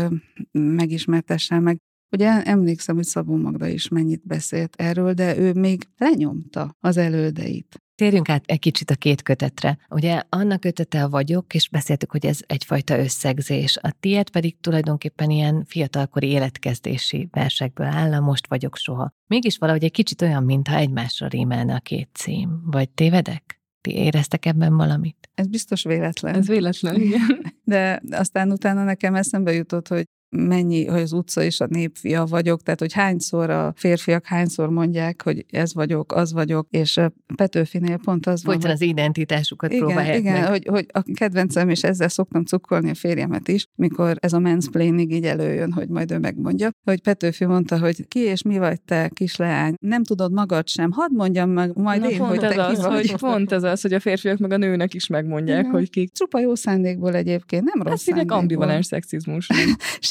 megismertessem meg. Ugye emlékszem, hogy Szabó Magda is mennyit beszélt erről, de ő még lenyomta az elődeit. Térjünk át egy kicsit a két kötetre. Ugye Anna kötete a Vagyok, és beszéltük, hogy ez egyfajta összegzés. A tiéd pedig tulajdonképpen ilyen fiatalkori életkezdési versekből áll, a Most vagyok soha. Mégis valahogy egy kicsit olyan, mintha egymásra rímelne a két cím. Vagy tévedek? Ti éreztek ebben valamit? Ez biztos véletlen. Ez véletlen, igen. De aztán utána nekem eszembe jutott, hogy hogy az utca és a népfia vagyok, tehát hogy hányszor a férfiak hányszor mondják, hogy ez vagyok, az vagyok, és Petőfinél pont az van. Az identitásukat próbálják meg. Igen, hogy a kedvencem, és ezzel szoktam cukkolni a férjemet is, mikor ez a mansplaining így előjön, hogy majd ő megmondja, hogy Petőfi mondta, hogy ki és mi vagy te, kisleány, nem tudod magad sem, hadd mondjam meg, majd na, én, hogy te az, hogy pont ez az, hogy a férfiak meg a nőnek is megmondják, igen, hogy ki. Csupa jó szándékból egyébként, nem rossz szándékból. Ambivalens szexizmus.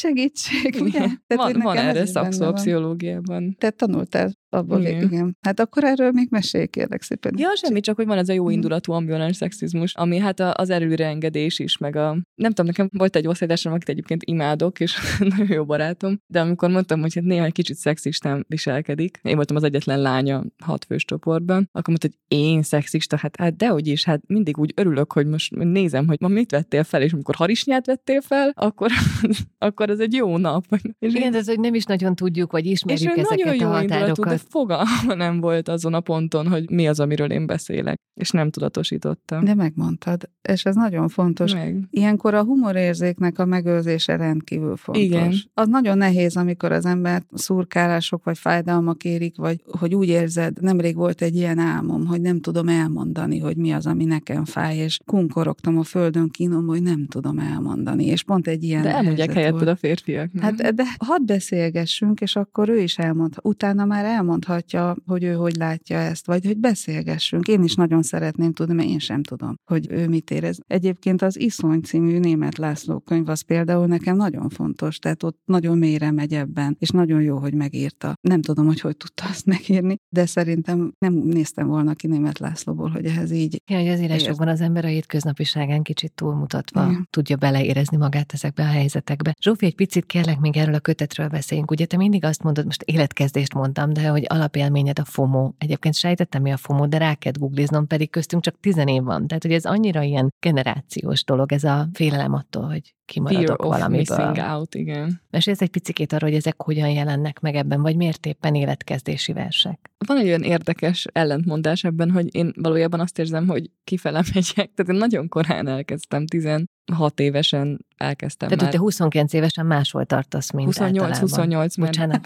Segítség, ugye? Van erre szakszópszichológiában. Tehát tanultál abból, igen. Hát akkor erről még mesélj, kérlek szépen. Ja, semmi, csak hogy van ez a jó indulatú ambivalens szexizmus, ami hát az előreengedés is, meg a... Nem tudom, nekem volt egy osztálytársam, akit egyébként imádok, és nagyon jó barátom, de amikor mondtam, hogy hát néha egy kicsit szexistán viselkedik, én voltam az egyetlen lánya 6 fős csoportban, akkor mondta, hogy én szexista, hát dehogy is, hát mindig úgy örülök, hogy most nézem, hogy ma mit vettél fel, és amikor harisnyát vettél fel, akkor ez egy jó nap. Igen, ez hogy nem is nagyon tudjuk, vagy ismerjük ezeket a határokat. De fogalma nem volt azon a ponton, hogy mi az, amiről én beszélek, és nem tudatosítottam. De megmondtad, és ez nagyon fontos. Ilyenkor a humorérzéknek a megőrzése rendkívül fontos. Igen. Az nagyon nehéz, amikor az embert szurkálások, vagy fájdalmak érik, vagy hogy úgy érzed, nemrég volt egy ilyen álmom, hogy nem tudom elmondani, hogy mi az, ami nekem fáj, és kunkorogtam a földön, kínom, hogy nem tudom elmondani, és pont egy ilyen. De elmondják helyetted a férfiak. Nem? Hát de hadd beszélgessünk, és akkor ő is elmondta. Utána már elmondhatja, hogy ő hogy látja ezt, vagy hogy beszélgessünk. Én is nagyon szeretném tudni, mert én sem tudom, hogy ő mit érez. Egyébként az Iszony című Németh László könyv az például nekem nagyon fontos, tehát ott nagyon mélyre megy ebben, és nagyon jó, hogy megírta. Nem tudom, hogy tudta azt megírni, de szerintem nem néztem volna ki Németh Lászlóból, hogy ehhez így... Ja, hogy az írásokban az ember a hétköznapiságán kicsit túlmutatva tudja beleérezni magát ezekbe a helyzetekbe. Zsófi, egy picit kérlek, még erről a kötetről beszéljünk. Ugye te mindig azt mondod, most életkezdést mondtam, de hogy alapélményed a FOMO. Egyébként sejtettem, mi a FOMO, de rá kellett googliznom, pedig köztünk csak 10 év van. Tehát, hogy ez annyira ilyen generációs dolog, ez a félelem attól, hogy kimaradok valamiből. Fear of missing out, igen. És ez egy picikét arra, hogy ezek hogyan jelennek meg ebben, vagy miért éppen életkezdési versek? Van egy olyan érdekes ellentmondás ebben, hogy én valójában azt érzem, hogy kifele megyek. Tehát én nagyon korán elkezdtem, 16 évesen elkezdtem. Tehát, már. Tehát, 29 évesen máshol tartasz, mint 28, általában. 28,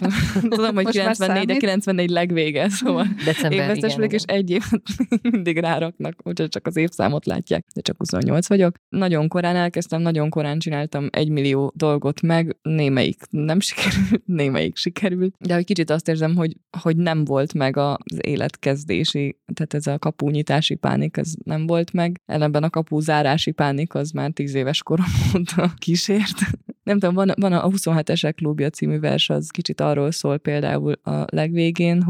mert tudom, hogy 94, de 94 legvége, szóval évesztes vagyok, és egy évet mindig ráraknak, úgyhogy csak az évszámot látják, de csak 28 vagyok. Nagyon korán elkezdtem, nagyon korán csináltam 1 millió dolgot meg, némelyik nem sikerült, némelyik sikerült, de hogy kicsit azt érzem, hogy nem volt meg az életkezdési, tehát ez a kapúnyitási pánik, ez nem volt meg, ellenben a kapúzárási pánik az már 10 éves korom óta kísért. Nem tudom, van a 27-esek klubja című vers, az kicsit arról szól például a legvégén,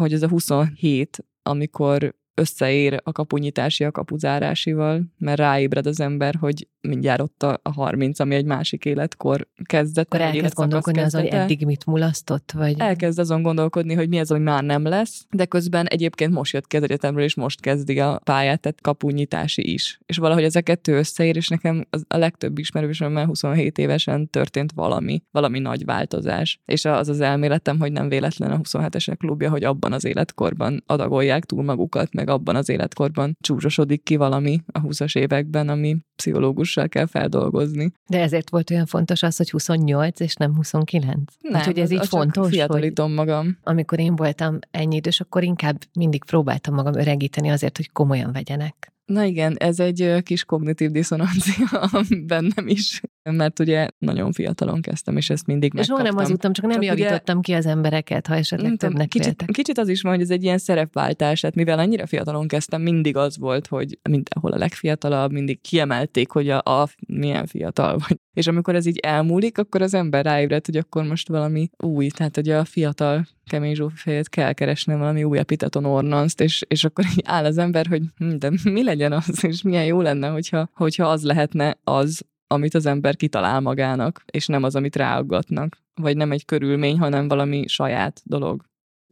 hogy ez a 27, amikor összeér a kapunyítási a kapuzárásival, mert ráébred az ember, hogy mindjárt ott a 30, ami egy másik életkor kezdett. Akkor elkezd gondolkodni azon, hogy eddig mit mulasztott? Vagy... Elkezd azon gondolkodni, hogy mi az, ami már nem lesz, de közben egyébként most jött ki az egyetemről, és most kezdik a pályát, tehát kapunyítási is. És valahogy ez a kettő összeér, és nekem az a legtöbb ismerősöm, mert 27 évesen történt valami nagy változás. És az az elméletem, hogy nem véletlen a 27-esek klubja, hogy abban az életkorban adagolják túl magukat, meg abban az életkorban csúcsosodik ki valami a 20-as években, ami pszichológussal kell feldolgozni. De ezért volt olyan fontos az, hogy 28 és nem 29? Nem, úgyhogy ez így fontos, fiatalítom magam. Amikor én voltam ennyi idős, akkor inkább mindig próbáltam magam öregíteni azért, hogy komolyan vegyenek. Na igen, ez egy kis kognitív diszonancia bennem is, mert ugye nagyon fiatalon kezdtem, és ezt mindig megkaptam. És soha nem hazudtam, csak nem javítottam ki az embereket, ha esetleg többnek véltek. Kicsit az is van, hogy ez egy ilyen szerepváltás, tehát mivel annyira fiatalon kezdtem, mindig az volt, hogy mindenhol a legfiatalabb, mindig kiemelték, hogy a milyen fiatal vagy. És amikor ez így elmúlik, akkor az ember ráébred, hogy akkor most valami új, tehát hogy a fiatal Kemény Zsófiát kell keresnem, valami újabb Itaton Ornanzt, és akkor így áll az ember, hogy de mi legyen az, és milyen jó lenne, hogyha az lehetne az, amit az ember kitalál magának, és nem az, amit ráaggatnak. Vagy nem egy körülmény, hanem valami saját dolog.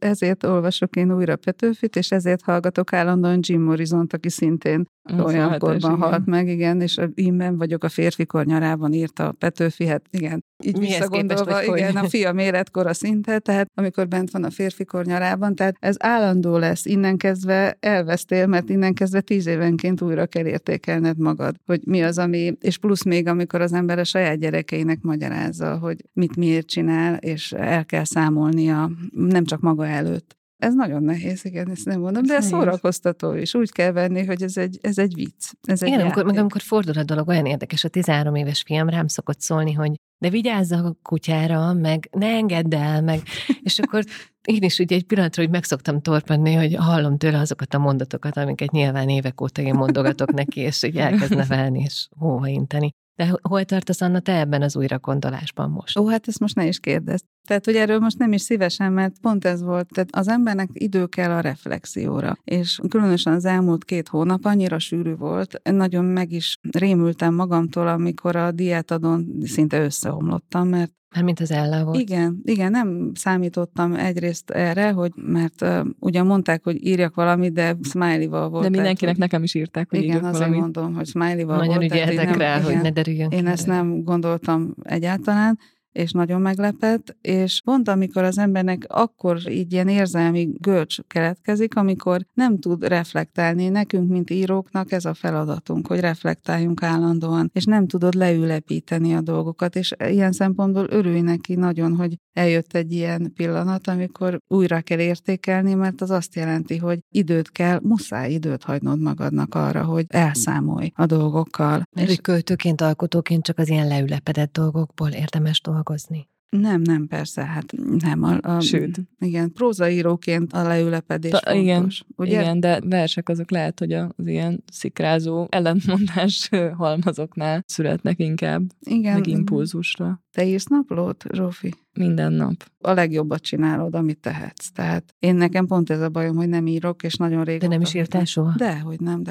Ezért olvasok én újra Petőfit, és ezért hallgatok állandóan Jim Morrisont, aki szintén olyankorban halt meg, igen, és Imben vagyok a férfikor nyarában írta a Petőfi, hát igen, így mihez visszagondolva, képest, igen, a fiam életkora szinte, tehát amikor bent van a férfikor nyarában, tehát ez állandó lesz, innen kezdve elvesztél, mert innen kezdve 10 évenként újra kell értékelned magad, hogy mi az, ami, és plusz még amikor az ember a saját gyerekeinek magyarázza, hogy mit miért csinál, és el kell számolnia, nem csak maga előtt. Ez nagyon nehéz, igen, ezt nem mondom, de ez szórakoztató is. Úgy kell venni, hogy ez egy vicc. Ez igen, egy amikor fordul a dolog, olyan érdekes, a 13 éves fiam rám szokott szólni, hogy de vigyázz a kutyára, meg ne engedd el, meg, és akkor én is ugye egy pillanatra úgy meg szoktam torpanni, hogy hallom tőle azokat a mondatokat, amiket nyilván évek óta én mondogatok neki, és így elkezd nevelni, és hóhaintani. De hol tartasz, Anna, te ebben az újragondolásban most? Ó, hát ezt most ne is kérdezd. Tehát, hogy erről most nem is szívesen, mert pont ez volt. Tehát az embernek idő kell a reflexióra. És különösen az elmúlt 2 hónap annyira sűrű volt, nagyon meg is rémültem magamtól, amikor a diátadon szinte összeomlottam, mert mármint az ellá volt. Igen, nem számítottam egyrészt erre, hogy, mert ugyan mondták, hogy írjak valamit, de smiley-val volt. De mindenkinek tehát, nekem is írták, hogy igen, írjak valamit. Igen, azért mondom, hogy smiley-val nagyon volt. Nagyon ügyeltek rá, igen, hogy ne derüljön ki. Én ezt nem gondoltam egyáltalán, és nagyon meglepett, és pont amikor az embernek akkor így ilyen érzelmi görcs keletkezik, amikor nem tud reflektálni, nekünk, mint íróknak ez a feladatunk, hogy reflektáljunk állandóan, és nem tudod leülepíteni a dolgokat, és ilyen szempontból örülj neki nagyon, hogy eljött egy ilyen pillanat, amikor újra kell értékelni, mert az azt jelenti, hogy időt kell, muszáj időt hagynod magadnak arra, hogy elszámolj a dolgokkal. Mert és költőként, alkotóként csak az ilyen leülepedett dolgokból érdemes dolgozni. Nem, persze, hát nem. Sőt. Igen, prózaíróként a leülepedés fontos. Igen, de versek azok lehet, hogy az ilyen szikrázó ellentmondás halmazoknál születnek inkább, igen, meg impulzusra. Te írsz naplót, Zsófi? Minden nap. A legjobbat csinálod, amit tehetsz. Tehát én nekem pont ez a bajom, hogy nem írok, és nagyon régóta. De nem is írtál soha? Dehogy nem.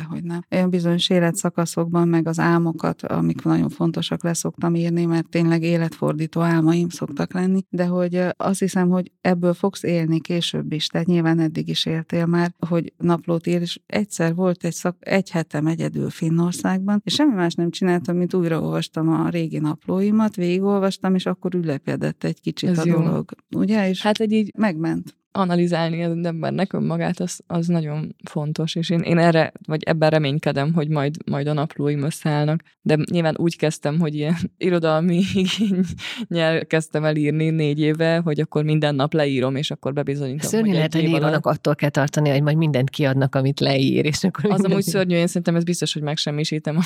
Olyan bizonyos életszakaszokban, meg az álmokat, amik nagyon fontosak, leszoktam írni, mert tényleg életfordító álmaim szoktak lenni, de hogy azt hiszem, hogy ebből fogsz élni később is, tehát nyilván eddig is éltél már, hogy naplót ír, és egyszer volt egy hetem egyedül Finnországban, és semmi más nem csináltam, mint újraolvastam a régi naplóimat, végigolvastam, és akkor ülepedett egy kicsit ez a dolog. Jó. Ugye? És hát egy így megment. Analizálni az embernek önmagát, az nagyon fontos, és én erre, vagy ebben reménykedem, hogy majd a naplóim összeállnak, de nyilván úgy kezdtem, hogy ilyen irodalmi igénnyel kezdtem elírni 4 éve, hogy akkor minden nap leírom, és akkor bebizonyítom. Szörnyű lehet, hogy írónak attól kell tartani, hogy majd mindent kiadnak, amit leír, és akkor az amúgy szörnyű, én szerintem ez biztos, hogy megsemmisítem,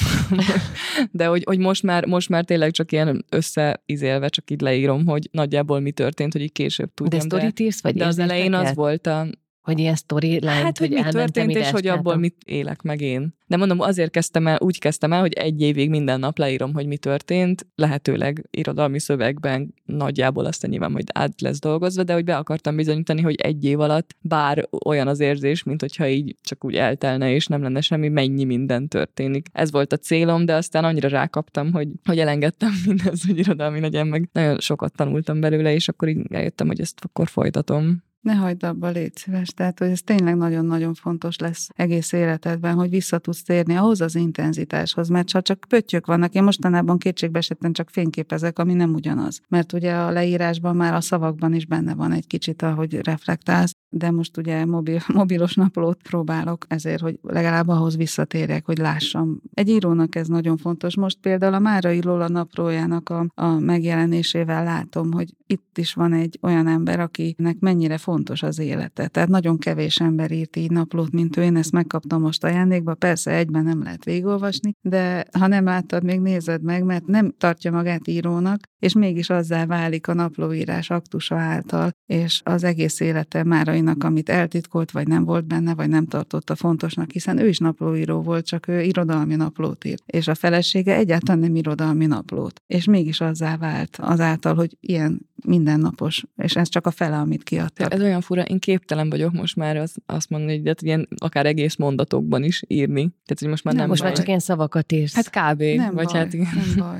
de hogy most már tényleg csak ilyen összeizélve, csak így leírom, hogy nagyjából mi történt, hogy így később tudjam. De sztorit írsz, vagy de az elején az volt a Hogy ilyen storyline, hát, hogy mi történt, és hogy abból mit élek meg én. De mondom, azért kezdtem el, úgy kezdtem el, hogy egy évig minden nap leírom, hogy mi történt, lehetőleg irodalmi szövegben nagyjából, aztán nyilván majd át lesz dolgozva, de hogy be akartam bizonyítani, hogy egy év alatt bár olyan az érzés, mint hogyha így csak úgy eltelne, és nem lenne semmi, mennyi minden történik. Ez volt a célom, de aztán annyira rákaptam, hogy elengedtem mindez, hogy irodalmi legyen, meg nagyon sokat tanultam belőle, és akkor így eljöttem, hogy ezt akkor folytatom. Ne hagyd abba, légy szíves. Tehát, hogy ez tényleg nagyon-nagyon fontos lesz egész életedben, hogy vissza tudsz térni ahhoz az intenzitáshoz, mert ha csak pöttyök vannak, én mostanában kétségbe esetten csak fényképezek, ami nem ugyanaz. Mert ugye a leírásban már a szavakban is benne van egy kicsit, ahogy reflektálsz, de most ugye mobilos naplót próbálok ezért, hogy legalább ahhoz visszatérjek, hogy lássam. Egy írónak ez nagyon fontos. Most például a Márai Lola naplójának a megjelenésével látom, hogy itt is van egy olyan ember, akinek mennyire fontos az élete. Tehát nagyon kevés ember írt így naplót, mint ő. Én ezt megkaptam most ajándékba. Persze egyben nem lehet végigolvasni, de ha nem láttad, még nézed meg, mert nem tartja magát írónak, és mégis azzá válik a naplóírás aktusa által, és az egész élete Márainak, amit eltitkolt, vagy nem volt benne, vagy nem tartotta fontosnak, hiszen ő is naplóíró volt, csak ő irodalmi naplót írt, és a felesége egyáltalán nem irodalmi naplót. És mégis azzá vált azáltal, hogy ilyen mindennapos, és ez csak a fele, amit kiadtak. Ez olyan fura, én képtelen vagyok most már azt mondani, hogy ilyen akár egész mondatokban is írni. Tehát, hogy most már nem most baj. Már csak ilyen szavakat írsz. Hát kb. Nem vagy baj, hát igen.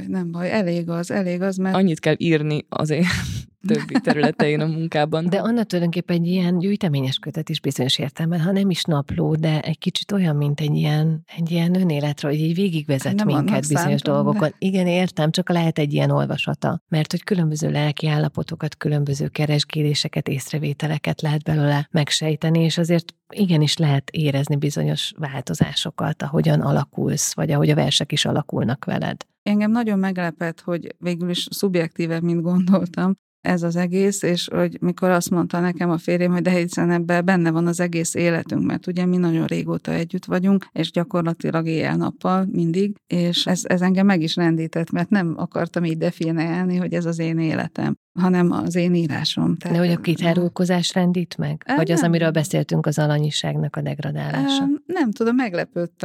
nem baj. Elég az, mert... Annyit kell írni azért többi területein a munkában. De Anna tulajdonképpen egy ilyen gyűjteményes kötet is bizonyos értelemben, ha nem is napló, de egy kicsit olyan, mint egy ilyen önéletre, hogy így végigvezet nem minket bizonyos dolgokon. De... Igen, értem, csak lehet egy ilyen olvasata. Mert hogy különböző lelki állapotokat, különböző keresgéléseket, észrevételeket lehet belőle megsejteni, és azért igenis lehet érezni bizonyos változásokat, ahogyan alakulsz, vagy ahogy a versek is alakulnak veled. Engem nagyon meglepett, hogy végül is szubjektívebb, mint gondoltam, ez az egész, és hogy mikor azt mondta nekem a férjem, hogy de hiszen ebben benne van az egész életünk, mert ugye mi nagyon régóta együtt vagyunk, és gyakorlatilag éjjel-nappal mindig, és ez engem meg is rendített, mert nem akartam így definiálni, hogy ez az én életem, hanem az én írásom. Tehát, de hogy a kitárulkozás rendít meg? Vagy nem. Az, amiről beszéltünk, az alanyiságnak a degradálása? Nem tudom,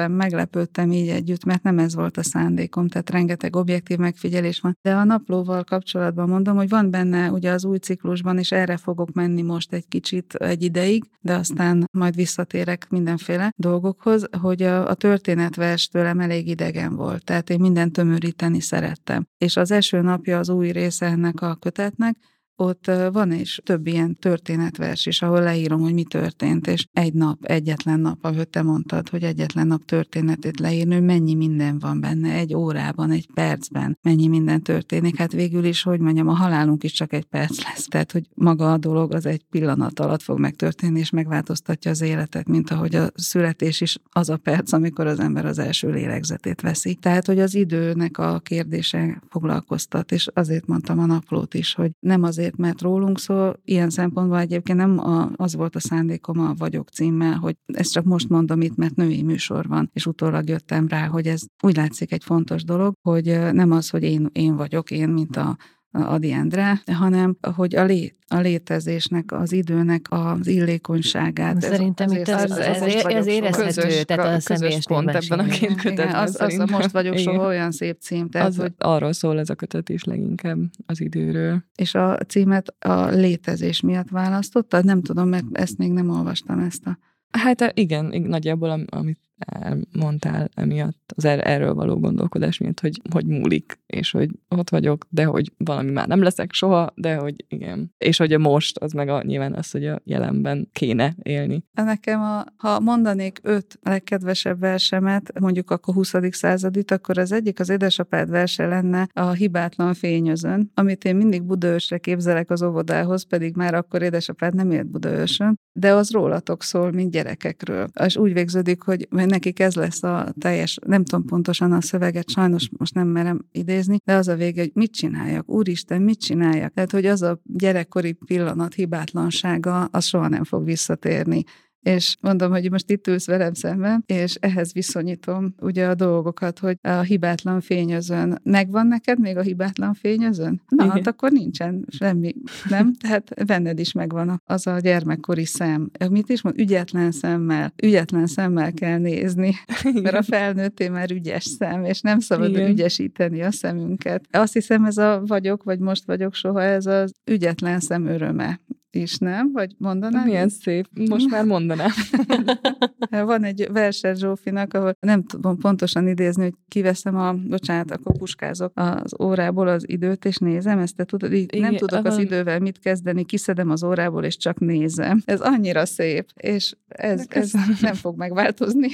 meglepődtem így együtt, mert nem ez volt a szándékom, tehát rengeteg objektív megfigyelés van. De a naplóval kapcsolatban mondom, hogy van benne ugye az új ciklusban, és erre fogok menni most egy kicsit, egy ideig, de aztán majd visszatérek mindenféle dolgokhoz, hogy a történetvers tőlem elég idegen volt, tehát én mindent tömöríteni szerettem. És az eső napja az új része ennek a kötetnek, ott van is több ilyen történetvers is, ahol leírom, hogy mi történt, és egyetlen nap, ahogy te mondtad, hogy egyetlen nap történetét leírni, hogy mennyi minden van benne, egy órában, egy percben, mennyi minden történik. Hát végül is, hogy mondjam, a halálunk is csak egy perc lesz, tehát hogy maga a dolog az egy pillanat alatt fog megtörténni, és megváltoztatja az életet, mint ahogy a születés is az a perc, amikor az ember az első lélegzetét veszi. Tehát, hogy az időnek a kérdése foglalkoztat, és azért mondtam a naplót is, hogy nem azért, mert rólunk szól, ilyen szempontból egyébként nem az volt a szándékom a Vagyok címmel, hogy ezt csak most mondom itt, mert női műsor van, és utólag jöttem rá, hogy ez úgy látszik egy fontos dolog, hogy nem az, hogy én vagyok, én, mint a Ady Endre, hanem hogy a létezésnek, az időnek az illékonyságát. Szerintem ez, itt ez érezhető, tehát a személyes pont ebben a két kötetben. Az a Most vagyok soha olyan szép cím. Tehát, hogy arról szól ez a kötet is leginkább, az időről. És a címet a létezés miatt választottad? Nem tudom, mert ezt még nem olvastam ezt a... Hát igen, nagyjából amit mondtál emiatt, az erről való gondolkodás miatt, hogy múlik, és hogy ott vagyok, de hogy valami már nem leszek soha, de hogy igen. És hogy a most, az meg nyilván az, hogy a jelenben kéne élni. Nekem, ha mondanék 5 legkedvesebb versemet, mondjuk akkor 20. századit, akkor az egyik az édesapád verse lenne, a Hibátlan Fényözön, amit én mindig Budaörsre képzelek az óvodához, pedig már akkor édesapád nem élt Budaörsön, de az rólatok szól, mint gyerekekről. És úgy végződik, hogy nekik ez lesz a teljes, nem tudom pontosan a szöveget, sajnos most nem merem idézni, de az a vége, hogy mit csináljak, úristen, mit csináljak. Tehát, hogy az a gyerekkori pillanat hibátlansága, az soha nem fog visszatérni. És mondom, hogy most itt ülsz velem szemben, és ehhez viszonyítom ugye a dolgokat, hogy a Hibátlan Fényözön. Megvan neked még a Hibátlan Fényözön? Na, hát akkor nincsen semmi, nem? Tehát benned is megvan az a gyermekkori szem. Mit is mond? Ügyetlen szemmel kell nézni, mert a felnőtté már ügyes szem, és nem szabad ügyesíteni a szemünket. Azt hiszem, ez a vagyok, vagy most vagyok soha, ez az ügyetlen szem öröme. Is, nem? Vagy mondanám? Milyen szép. Most már mondanám. Van egy verset Zsófinak, ahol nem tudom pontosan idézni, hogy kiveszem akkor puskázok az órából az időt, és nézem, ezt te tudod, nem tudok az idővel mit kezdeni, kiszedem az órából, és csak nézem. Ez annyira szép, és ez nem fog megváltozni.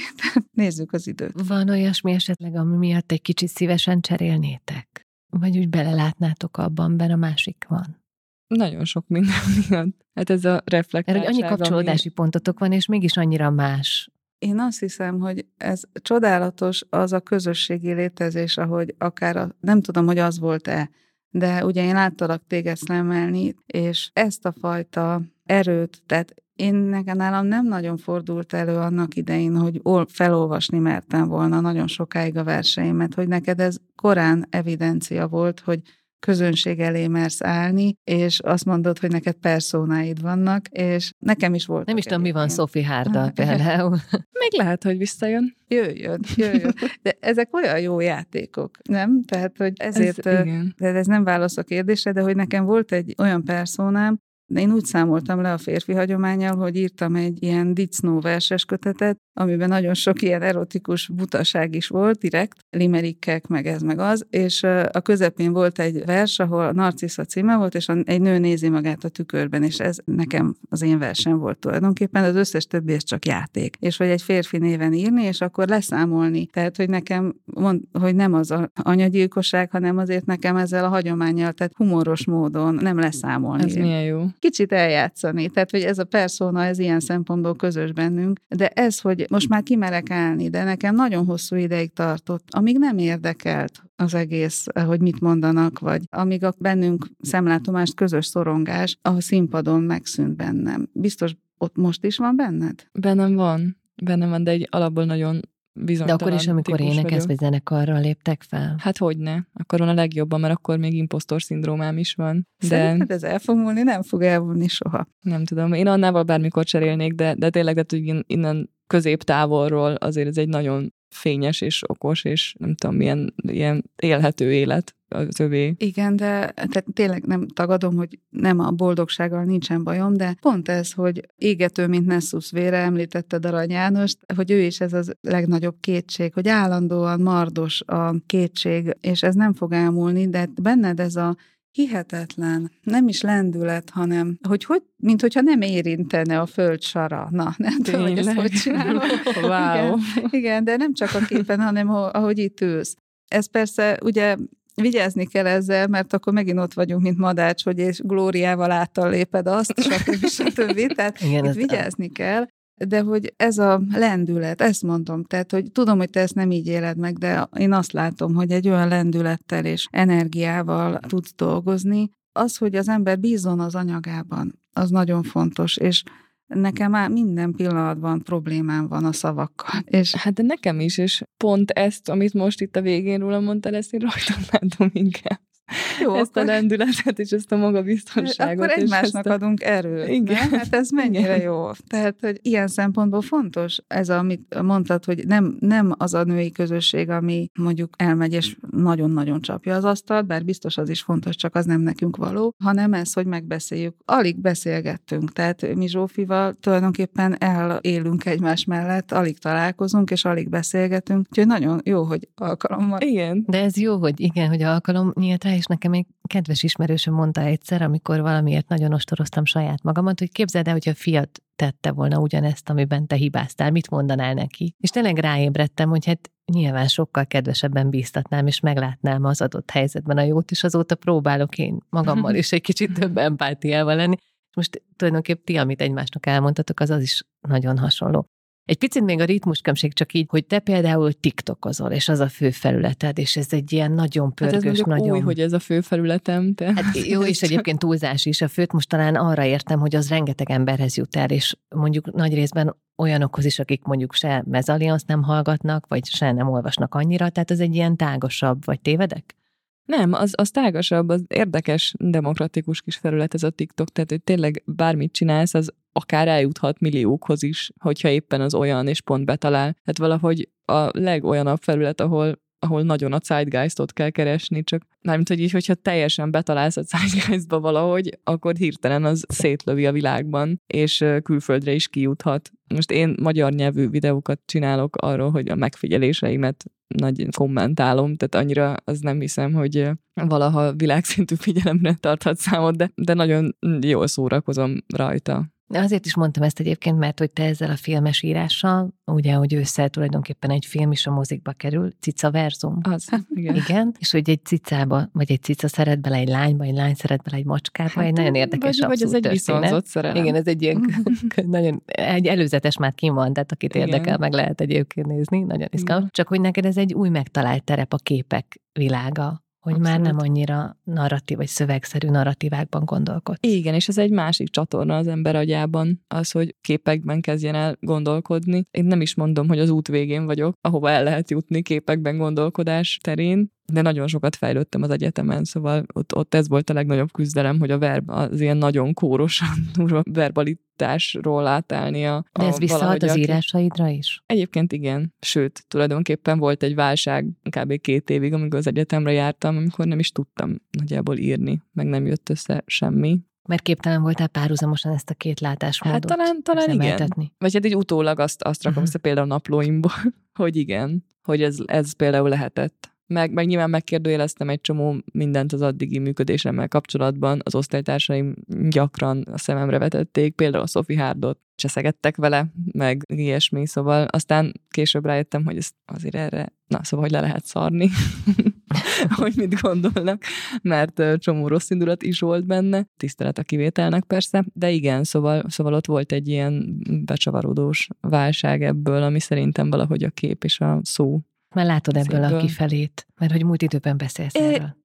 Nézzük az időt. Van olyasmi esetleg, ami miatt egy kicsit szívesen cserélnétek? Vagy úgy belelátnátok abban, benne a másik van? Nagyon sok minden miatt. Hát ez a reflektáltság. Annyi kapcsolódási pontotok van, és mégis annyira más. Én azt hiszem, hogy ez csodálatos az a közösségi létezés, ahogy akár, nem tudom, hogy az volt-e, de ugye én láttalak téged szemelni, és ezt a fajta erőt, tehát nálam nem nagyon fordult elő annak idején, hogy felolvasni mertem volna nagyon sokáig a verseimet, hogy neked ez korán evidencia volt, hogy közönség elé mersz állni, és azt mondod, hogy neked personáid vannak, és nekem is volt. Nem is tudom, mi van Sophie Hárddal például. Még lehet, hogy visszajön. Jöjjön. De ezek olyan jó játékok, nem? Tehát, hogy ezért, de ez nem válasz a kérdésre, de hogy nekem volt egy olyan personám, de én úgy számoltam le a férfi hagyománnyal, hogy írtam egy ilyen dicnó verses kötetet, amiben nagyon sok ilyen erotikus butaság is volt, direkt, limerikkek, meg ez, meg az, és a közepén volt egy vers, ahol a Narcisza címe volt, és egy nő nézi magát a tükörben, és ez nekem az én versem volt tulajdonképpen, az összes többi ez csak játék. És hogy egy férfi néven írni, és akkor leszámolni. Tehát, hogy nekem, hogy nem az anyagyilkosság, hanem azért nekem ezzel a hagyománnyal, tehát humoros módon nem leszámolni. Ez milyen jó. Kicsit eljátszani. Tehát, hogy ez a persona, ez ilyen szempontból közös bennünk, de ez, hogy most már kimerek állni, de nekem nagyon hosszú ideig tartott, amíg nem érdekelt az egész, hogy mit mondanak, vagy amíg a bennünk szemlátomást közös szorongás a színpadon megszűnt bennem. Biztos ott most is van benned? Bennem van, de egy alapból nagyon bizonytalan. De akkor is, amikor énekes vagy zenekarra léptek fel? Hát hogyne. Akkor van a legjobban, mert akkor még imposztor szindrómám is van. Szerinted ez el fog múlni? Nem fog elmúlni soha. Nem tudom. Én Annával bármikor cserélnék, de tényleg innen középtávolról azért ez egy nagyon fényes és okos, és nem tudom, milyen ilyen élhető élet az övé. Igen, de tényleg nem tagadom, hogy nem a boldogsággal nincsen bajom, de pont ez, hogy égető, mint Nesszus vére, említetted Arany Jánost, hogy ő is ez az legnagyobb kétség, hogy állandóan mardos a kétség, és ez nem fog elmúlni, de benned ez a hihetetlen, nem is lendület, hanem, mint hogyha nem érintene a föld sara. Na, nem tudom, hogy ezt hogy csinálom. Wow. Igen, de nem csak a képen, hanem ahogy itt ülsz. Ez persze, ugye, vigyázni kell ezzel, mert akkor megint ott vagyunk, mint madács, hogy és glóriával áttalléped azt, stb. Tehát igen, itt vigyázni kell. De hogy ez a lendület, ezt mondom, tehát, hogy tudom, hogy te ezt nem így éled meg, de én azt látom, hogy egy olyan lendülettel és energiával tudsz dolgozni. Az, hogy az ember bízzon az anyagában, az nagyon fontos, és nekem már minden pillanatban problémám van a szavakkal. És hát de nekem is, és pont ezt, amit most itt a végén róla mondtál, ezt én rajtam látom inkább. Jó, ezt a lendületet és ezt a magabiztonságot. Akkor egymásnak adunk erőt. Igen. Hát ez mennyire jó. Tehát, hogy ilyen szempontból fontos ez, amit mondtad, hogy nem az a női közösség, ami mondjuk elmegy és nagyon-nagyon csapja az asztalt, bár biztos az is fontos, csak az nem nekünk való, hanem ez, hogy megbeszéljük. Alig beszélgettünk, tehát mi Zsófival tulajdonképpen elélünk egymás mellett, alig találkozunk és alig beszélgetünk, úgyhogy nagyon jó, hogy alkalom van. Igen. De ez jó, hogy igen, hogy alkalom nyílt rá, és nekem egy kedves ismerősöm mondta egyszer, amikor valamiért nagyon ostoroztam saját magamat, hogy képzeld el, hogyha fiat tette volna ugyanezt, amiben te hibáztál, mit mondanál neki? És tényleg ráébredtem, hogy hát nyilván sokkal kedvesebben bíztatnám, és meglátnám az adott helyzetben a jót, és azóta próbálok én magammal is egy kicsit több empátiával lenni. Most tulajdonképpen ti, amit egymásnak elmondtatok, az is nagyon hasonló. Egy picit még a ritmuskemség csak így, hogy te például tiktokozol, és az a fő felületed, és ez egy ilyen nagyon pörgős, hát ez nagyon... Új, hogy ez a fő felületem. Te... Hát jó, és csak... egyébként túlzás is a főt. Most talán arra értem, hogy az rengeteg emberhez jut el, és mondjuk nagy részben olyanokhoz is, akik mondjuk se mezalianszt nem hallgatnak, vagy se nem olvasnak annyira, tehát ez egy ilyen tágasabb, vagy tévedek? Nem, az tágasabb, az érdekes, demokratikus kis felület ez a TikTok, tehát hogy tényleg bármit csinálsz, az akár eljuthat milliókhoz is, hogyha éppen az olyan, és pont betalál. Hát valahogy a legolyanabb felület, ahol nagyon a zeitgeistot kell keresni, csak mármint, hogy így, hogyha teljesen betalálsz a zeitgeistba valahogy, akkor hirtelen az szétlövi a világban, és külföldre is kijuthat. Most én magyar nyelvű videókat csinálok arról, hogy a megfigyeléseimet nagy kommentálom, tehát annyira az nem hiszem, hogy valaha világszintű figyelemre tarthat számot, de nagyon jól szórakozom rajta. Azért is mondtam ezt egyébként, mert hogy te ezzel a filmes írással, ugye, hogy ősszel tulajdonképpen egy film is a mozikba kerül, cicaverzum. Az, igen. Igen, és hogy egy cicába, vagy egy cica szeret bele egy lányba, egy lány szeret bele egy macskába, hát, egy nagyon érdekes abszolút történet. Vagy ez egy viszonzott szerelem. Igen, ez egy ilyen nagyon, egy előzetes már kim van, tehát akit érdekel, meg lehet egyébként nézni, nagyon izgalmas. Csak hogy neked ez egy új megtalált terep, a képek világa. Hogy abszolút. Már nem annyira narratív vagy szövegszerű narratívákban gondolkodsz. Igen, és ez egy másik csatorna az ember agyában, az, hogy képekben kezdjen el gondolkodni. Én nem is mondom, hogy az út végén vagyok, ahova el lehet jutni képekben gondolkodás terén, de nagyon sokat fejlődtem az egyetemen, szóval ott ez volt a legnagyobb küzdelem, hogy a verb, az ilyen nagyon kórosan verbalitásról átállni. De ez visszaad az írásaidra is? Egyébként igen, sőt, tulajdonképpen volt egy válság kb. 2 évig, amikor az egyetemre jártam, amikor nem is tudtam nagyjából írni, meg nem jött össze semmi. Mert képtelen voltál párhuzamosan ezt a két látásmódot. Hát talán igen. Vagy hát így utólag azt rakom össze például naplóimból, hogy igen, hogy ez például lehetett. Meg nyilván megkérdőjeleztem egy csomó mindent az addigi működésemmel kapcsolatban. Az osztálytársaim gyakran a szememre vetették, például a Sophie Hardot cseszegettek vele, meg ilyesmi, szóval aztán később rájöttem, hogy ez azért erre, na szóval, hogy le lehet szarni, hogy mit gondolnak, mert csomó rossz indulat is volt benne, tisztelet a kivételnek persze, de igen, szóval ott volt egy ilyen becsavarodós válság ebből, ami szerintem valahogy a kép és a szó. Már látod ebből a kifelét, mert hogy múlt időben beszélsz erről.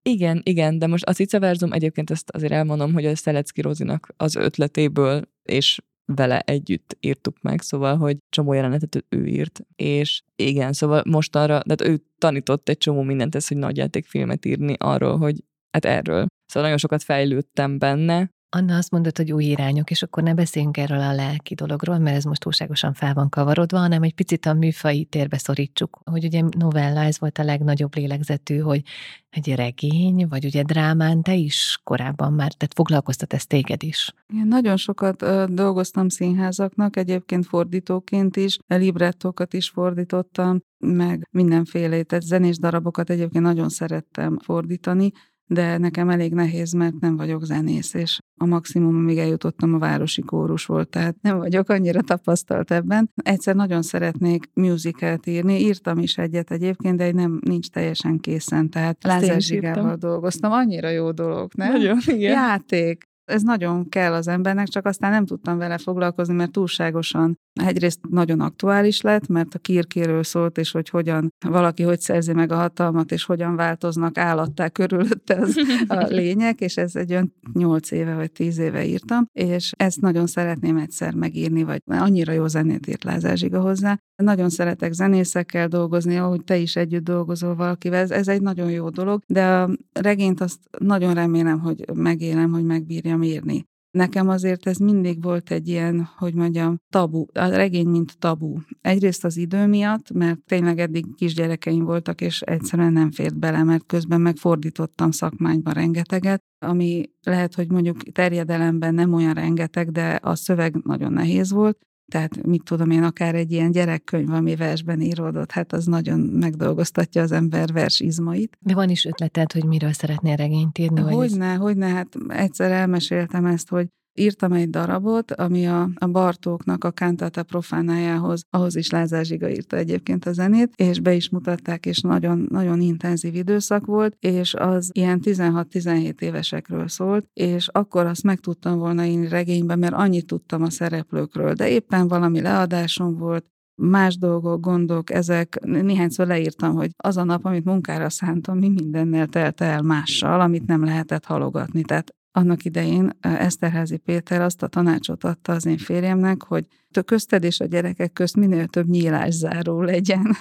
Igen, de most a cicaverzum, egyébként ezt azért elmondom, hogy a Szelecki Rózinak az ötletéből, és vele együtt írtuk meg, szóval, hogy csomó jelenetet ő írt, és igen, szóval mostanra, tehát ő tanított egy csomó mindent, ezt, hogy nagyjátékfilmet írni arról, hogy hát erről. Szóval nagyon sokat fejlődtem benne. Anna, azt mondod, hogy új irányok, és akkor ne beszéljünk erről a lelki dologról, mert ez most túlságosan fel van kavarodva, hanem egy picit a műfai térbe szorítsuk, hogy ugye novella, ez volt a legnagyobb lélegzetű, hogy egy regény, vagy ugye drámán, te is korábban már, tehát foglalkoztat ez téged is. Én nagyon sokat dolgoztam színházaknak, egyébként fordítóként is, librettókat is fordítottam, meg mindenfélét, tehát zenés darabokat egyébként nagyon szerettem fordítani, de nekem elég nehéz, mert nem vagyok zenész, és a maximum, amíg eljutottam, a városi kórus volt, tehát nem vagyok annyira tapasztalt ebben. Egyszer nagyon szeretnék musicalt írni, írtam is egyet egyébként, de nincs teljesen készen, tehát Lázár Zsigával dolgoztam, annyira jó dolog, nem? Nagyon, igen. Játék. Ez nagyon kell az embernek, csak aztán nem tudtam vele foglalkozni, mert túlságosan egyrészt nagyon aktuális lett, mert a kirkéről szólt, és hogy valaki szerzi meg a hatalmat, és hogyan változnak állattá körülötte a lények, és ez egy olyan 8 éve vagy 10 éve írtam, és ezt nagyon szeretném egyszer megírni, vagy annyira jó zenét írt Lázár Zsiga hozzá. Nagyon szeretek zenészekkel dolgozni, ahogy te is együtt dolgozol valakivel, ez egy nagyon jó dolog, de a regényt azt nagyon remélem, hogy megélem, hogy megbírjam írni. Nekem azért ez mindig volt egy ilyen, hogy mondjam, tabu, a regény mint tabu. Egyrészt az idő miatt, mert tényleg eddig kisgyerekeim voltak, és egyszerűen nem fért bele, mert közben megfordítottam szakmányban rengeteget, ami lehet, hogy mondjuk terjedelemben nem olyan rengeteg, de a szöveg nagyon nehéz volt. Tehát mit tudom én, akár egy ilyen gyerekkönyv, ami versben íródott, hát az nagyon megdolgoztatja az ember versizmait. De van is ötleted, hogy miről szeretnél regényt írni? Hogyne, hát egyszer elmeséltem ezt, hogy írtam egy darabot, ami a Bartóknak a Cantata Profanájához, ahhoz is Lázár Zsiga írta egyébként a zenét, és be is mutatták, és nagyon, nagyon intenzív időszak volt, és az ilyen 16-17 évesekről szólt, és akkor azt meg tudtam volna írni regényben, mert annyit tudtam a szereplőkről, de éppen valami leadásom volt, más dolgok, gondok, ezek néhányszor leírtam, hogy az a nap, amit munkára szántam, mi mindennel telt el mással, amit nem lehetett halogatni. Tehát annak idején Eszterházy Péter azt a tanácsot adta az én férjemnek, hogy közted és a gyerekek közt minél több nyílászáró legyen,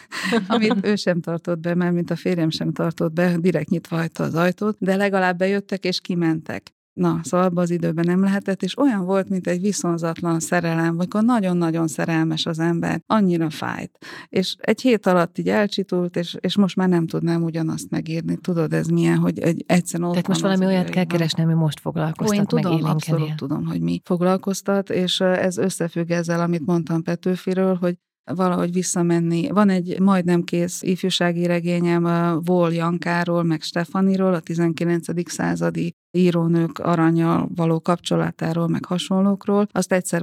amit ő sem tartott be, mert mint a férjem sem tartott be, direkt nyitva hagyta az ajtót, de legalább bejöttek és kimentek. Na, szóval abban az időben nem lehetett, és olyan volt, mint egy viszonzatlan szerelem, vagy nagyon-nagyon szerelmes az ember, annyira fájt. És egy hét alatt így elcsitult, és most már nem tudnám ugyanazt megírni. Tudod, ez milyen, hogy egy egyszerűen ott. Tehát most valami olyat kell keresni, ami most foglalkoztat. Ó, én tudom, abszolút tudom, hogy mi foglalkoztat, és ez összefügg ezzel, amit mondtam Petőfiről, hogy valahogy visszamenni. Van egy majdnem kész ifjúsági regényem a Vol Jankáról, meg Stefaniról, a 19. századi írónők arannyal való kapcsolatáról, meg hasonlókról. Azt egyszer,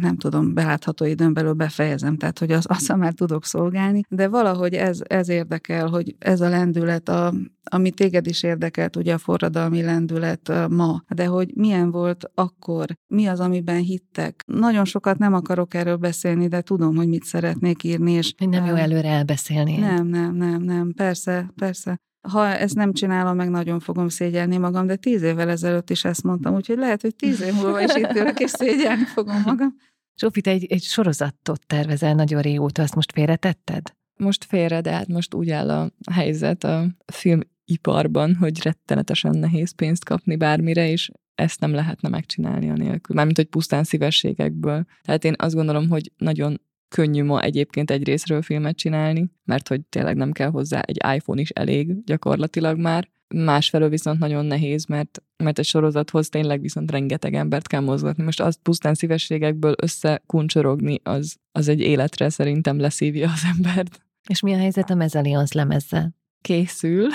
nem tudom, belátható időn belül befejezem, tehát hogy azzal már tudok szolgálni, de valahogy ez érdekel, hogy ez a lendület, ami téged is érdekelt, ugye a forradalmi lendület ma, de hogy milyen volt akkor, mi az, amiben hittek. Nagyon sokat nem akarok erről beszélni, de tudom, hogy mit szeretnék írni. És nem jó előre elbeszélni. Nem, persze. Ha ezt nem csinálom, meg nagyon fogom szégyelni magam, de 10 évvel ezelőtt is ezt mondtam, úgyhogy lehet, hogy 10 év múlva is itt ülök, és szégyelni fogom magam. Zsófi, te egy sorozatot tervezel nagyon régóta, azt most félretetted? Most félre, de hát most úgy áll a helyzet a filmiparban, hogy rettenetesen nehéz pénzt kapni bármire, és ezt nem lehetne megcsinálni anélkül. Mármint, hogy pusztán szívességekből. Tehát én azt gondolom, hogy nagyon könnyű ma egyébként egy részről filmet csinálni, mert hogy tényleg nem kell hozzá, egy iPhone is elég gyakorlatilag már. Másfelől viszont nagyon nehéz, mert egy sorozathoz tényleg viszont rengeteg embert kell mozgatni. Most azt pusztán szívességekből összekuncsorogni, az egy életre szerintem leszívja az embert. És mi a helyzet a Mezaliansz lemezzel? Készül.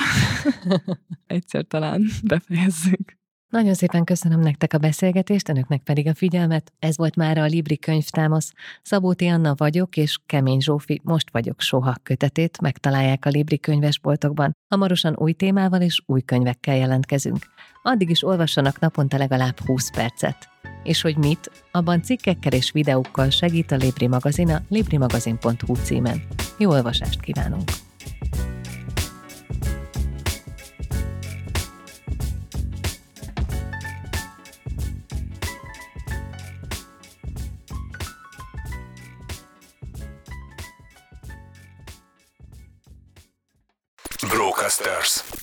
Egyszer talán befejezzük. Nagyon szépen köszönöm nektek a beszélgetést, önöknek pedig a figyelmet. Ez volt mára a Libri Könyvtámasz. Szabó T. Anna vagyok, és Kemény Zsófi Most vagyok soha kötetét megtalálják a Libri könyvesboltokban. Hamarosan új témával és új könyvekkel jelentkezünk. Addig is olvassanak naponta legalább 20 percet. És hogy mit? Abban cikkekkel és videókkal segít a Libri Magazine a librimagazin.hu címen. Jó olvasást kívánunk! Broadcasters.